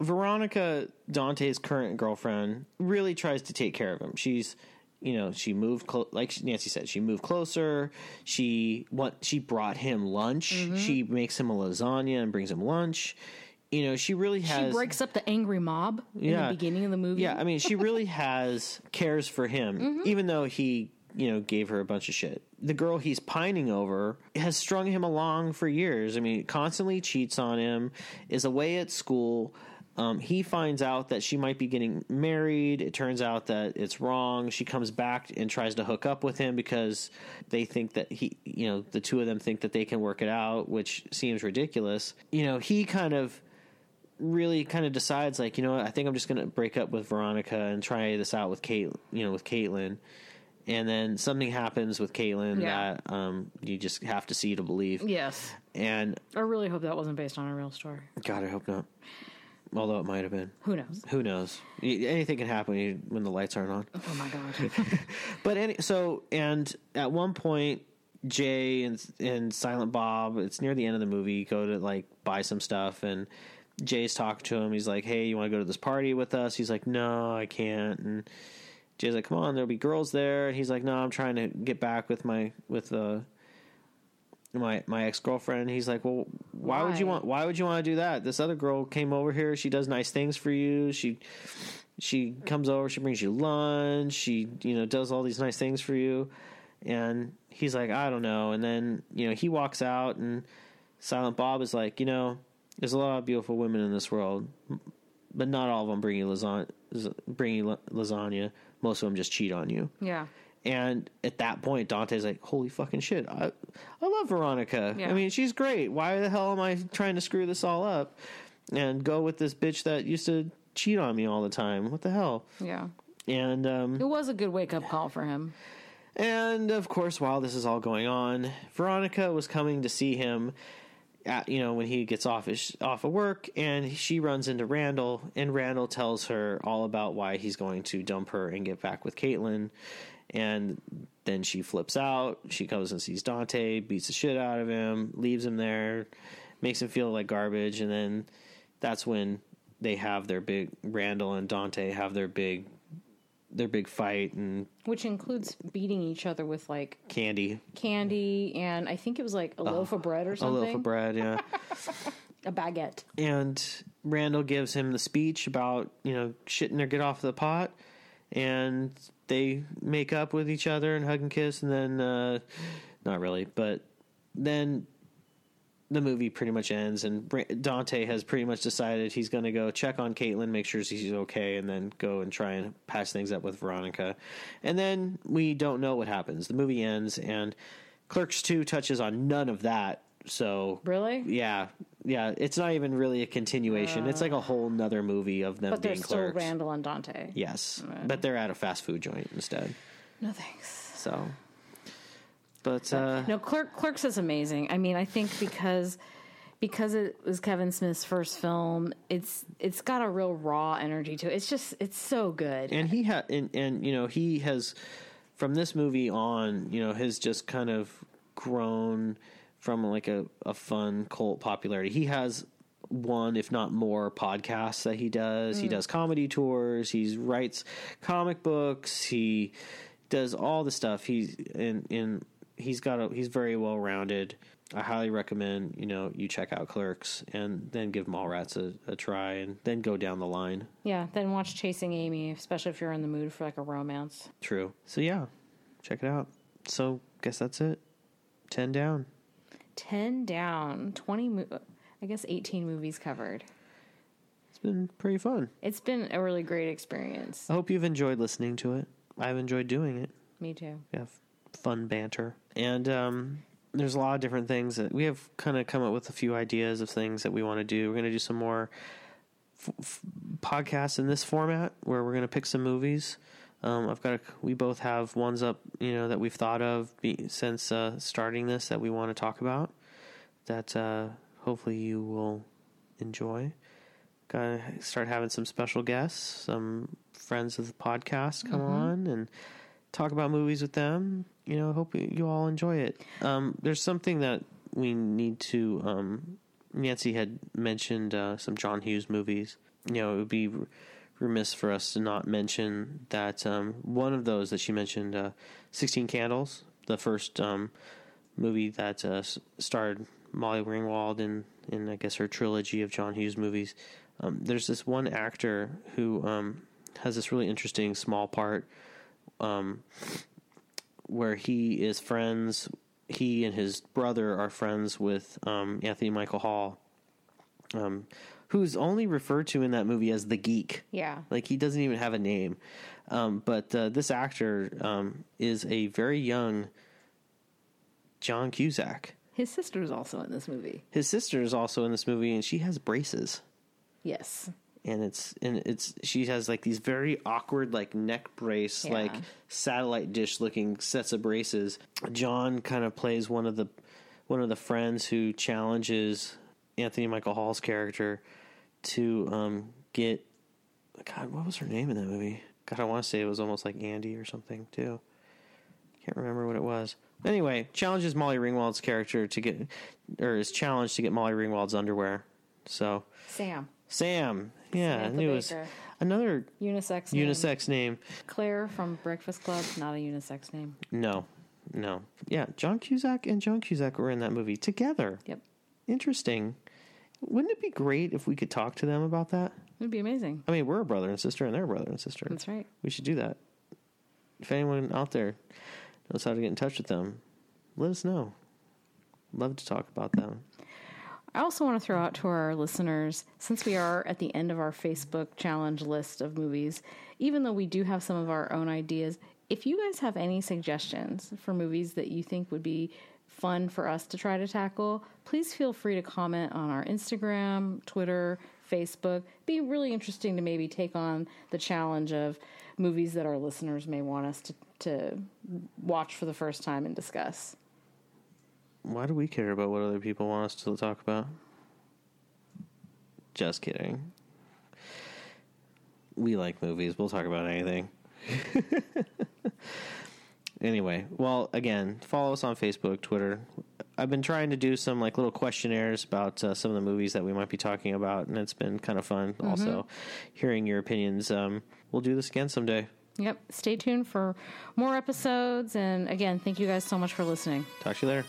Veronica, Dante's current girlfriend, really tries to take care of him. She's, you know, she moved clo- like Nancy said, she moved closer. She what she brought him lunch. Mm-hmm. She makes him a lasagna and brings him lunch. You know, she really has... She breaks up the angry mob yeah, in the beginning of the movie. Yeah, I mean, she really has... cares for him, mm-hmm. even though he, you know, gave her a bunch of shit. The girl he's pining over has strung him along for years. I mean, constantly cheats on him, is away at school. Um, he finds out that she might be getting married. It turns out that it's wrong. She comes back and tries to hook up with him because they think that he, you know, the two of them think that they can work it out, which seems ridiculous. You know, he kind of... really kind of decides, like, you know what, I think I'm just going to break up with Veronica and try this out with Kate, you know, with Caitlin. And then something happens with Caitlin yeah. that um, you just have to see to believe. Yes. And I really hope that wasn't based on a real story. God, I hope not. Although it might have been. Who knows? Who knows? Anything can happen when, you, when the lights aren't on. Oh, my God. But any, so, and at one point, Jay and, and Silent Bob, it's near the end of the movie, go to, like, buy some stuff, and Jay's talking to him. He's like, hey, you want to go to this party with us? He's like, no, I can't. And Jay's like, come on, there'll be girls there. And he's like, no, I'm trying to get back with my with uh, my my ex-girlfriend. And he's like, well, why, why would you want why would you want to do that? This other girl came over here. She does nice things for you. She she comes over. She brings you lunch. She, you know, does all these nice things for you. And he's like, I don't know. And then, you know, he walks out and Silent Bob is like, you know, there's a lot of beautiful women in this world, but not all of them bring you lasagna. Bring you lasagna. Most of them just cheat on you. Yeah. And at that point, Dante's like, holy fucking shit. I, I love Veronica. Yeah. I mean, she's great. Why the hell am I trying to screw this all up and go with this bitch that used to cheat on me all the time? What the hell? Yeah. And um, it was a good wake-up call for him. And, of course, while this is all going on, Veronica was coming to see him at, you know, when he gets off his, off of work, and she runs into Randall, and Randall tells her all about why he's going to dump her and get back with Caitlin, and then she flips out. She goes and sees Dante, beats the shit out of him, leaves him there, makes him feel like garbage, and then that's when they have their big Randall and Dante have their big their big fight, and which includes beating each other with like candy candy and I think it was like a uh, loaf of bread or something. A loaf of bread, yeah. A baguette. And Randall gives him the speech about, you know, shitting or get off the pot, and they make up with each other and hug and kiss, and then uh not really, but then the movie pretty much ends, and Dante has pretty much decided he's going to go check on Caitlin, make sure she's okay, and then go and try and patch things up with Veronica. And then we don't know what happens. The movie ends, and Clerks two touches on none of that So really, yeah, yeah. It's not even really a continuation. Uh, it's like a whole nother movie of them but being clerks. But they're still Randall and Dante. Yes, right. But they're at a fast food joint instead. No thanks. So, but uh, no, Clerk, Clerks is amazing. I mean, I think because because it was Kevin Smith's first film, it's it's got a real raw energy to it. It's just it's so good. And he had and, and you know he has from this movie on, you know, has just kind of grown from like a, a fun cult popularity. He has one, if not more, podcasts that he does. Mm. He does comedy tours. He writes comic books. He does all the stuff. He's and and he's got a, he's very well rounded. I highly recommend you know you check out Clerks and then give Mallrats a, a try and then go down the line. Yeah, then watch Chasing Amy, especially if you're in the mood for like a romance. True. So yeah, check it out. So guess that's it. Ten down. Ten down, twenty. Mo- I guess eighteen movies covered. It's been pretty fun. It's been a really great experience. I hope you've enjoyed listening to it. I've enjoyed doing it. Me too. Yeah, fun banter, and um, there's a lot of different things that we have kind of come up with a few ideas of things that we want to do. We're going to do some more f- f- podcasts in this format where we're going to pick some movies. Um, I've got a, we both have ones up, you know, that we've thought of be, since uh, starting this that we want to talk about that uh, hopefully you will enjoy. Gotta start having some special guests, some friends of the podcast come mm-hmm. on and talk about movies with them. You know, I hope you all enjoy it. Um, there's something that we need to, um, Nancy had mentioned uh, some John Hughes movies. You know, it would be remiss for us to not mention that um, one of those that she mentioned, uh, Sixteen Candles, the first um, movie that uh, starred Molly Ringwald in, in, I guess, her trilogy of John Hughes movies. Um, there's this one actor who um, has this really interesting small part um, where he is friends, he and his brother are friends with um, Anthony Michael Hall, um, who's only referred to in that movie as the geek. Yeah. Like, he doesn't even have a name. Um, but uh, this actor um, is a very young John Cusack. His sister is also in this movie. His sister is also in this movie, and she has braces. Yes. And it's, and it's, she has like these very awkward, like neck brace, yeah. like satellite dish looking sets of braces. John kind of plays one of the, one of the friends who challenges Anthony Michael Hall's character to um, get... God, what was her name in that movie? God, I want to say it was almost like Andy or something, too. Can't remember what it was. Anyway, challenges Molly Ringwald's character to get... Or is challenged to get Molly Ringwald's underwear. So... Sam. Sam. Yeah, Samantha I knew it was... Baker. Another... Unisex name. Unisex name. Claire from Breakfast Club, not a unisex name. No. No. Yeah, John Cusack and Joan Cusack were in that movie together. Yep. Interesting. Wouldn't it be great if we could talk to them about that? It would be amazing. I mean, we're a brother and sister, and they're a brother and sister. That's right. We should do that. If anyone out there knows how to get in touch with them, let us know. Love to talk about them. I also want to throw out to our listeners, since we are at the end of our Facebook challenge list of movies, even though we do have some of our own ideas, if you guys have any suggestions for movies that you think would be fun for us to try to tackle, please feel free to comment on our Instagram, Twitter, Facebook. It'd be really interesting to maybe take on the challenge of movies that our listeners may want us to, to watch for the first time and discuss. Why do we care about what other people want us to talk about? Just kidding. We like movies. We'll talk about anything. Anyway, well, again, follow us on Facebook, Twitter. I've been trying to do some like little questionnaires about uh, some of the movies that we might be talking about, and it's been kind of fun mm-hmm. also hearing your opinions. Um, we'll do this again someday. Yep. Stay tuned for more episodes. And again, thank you guys so much for listening. Talk to you later.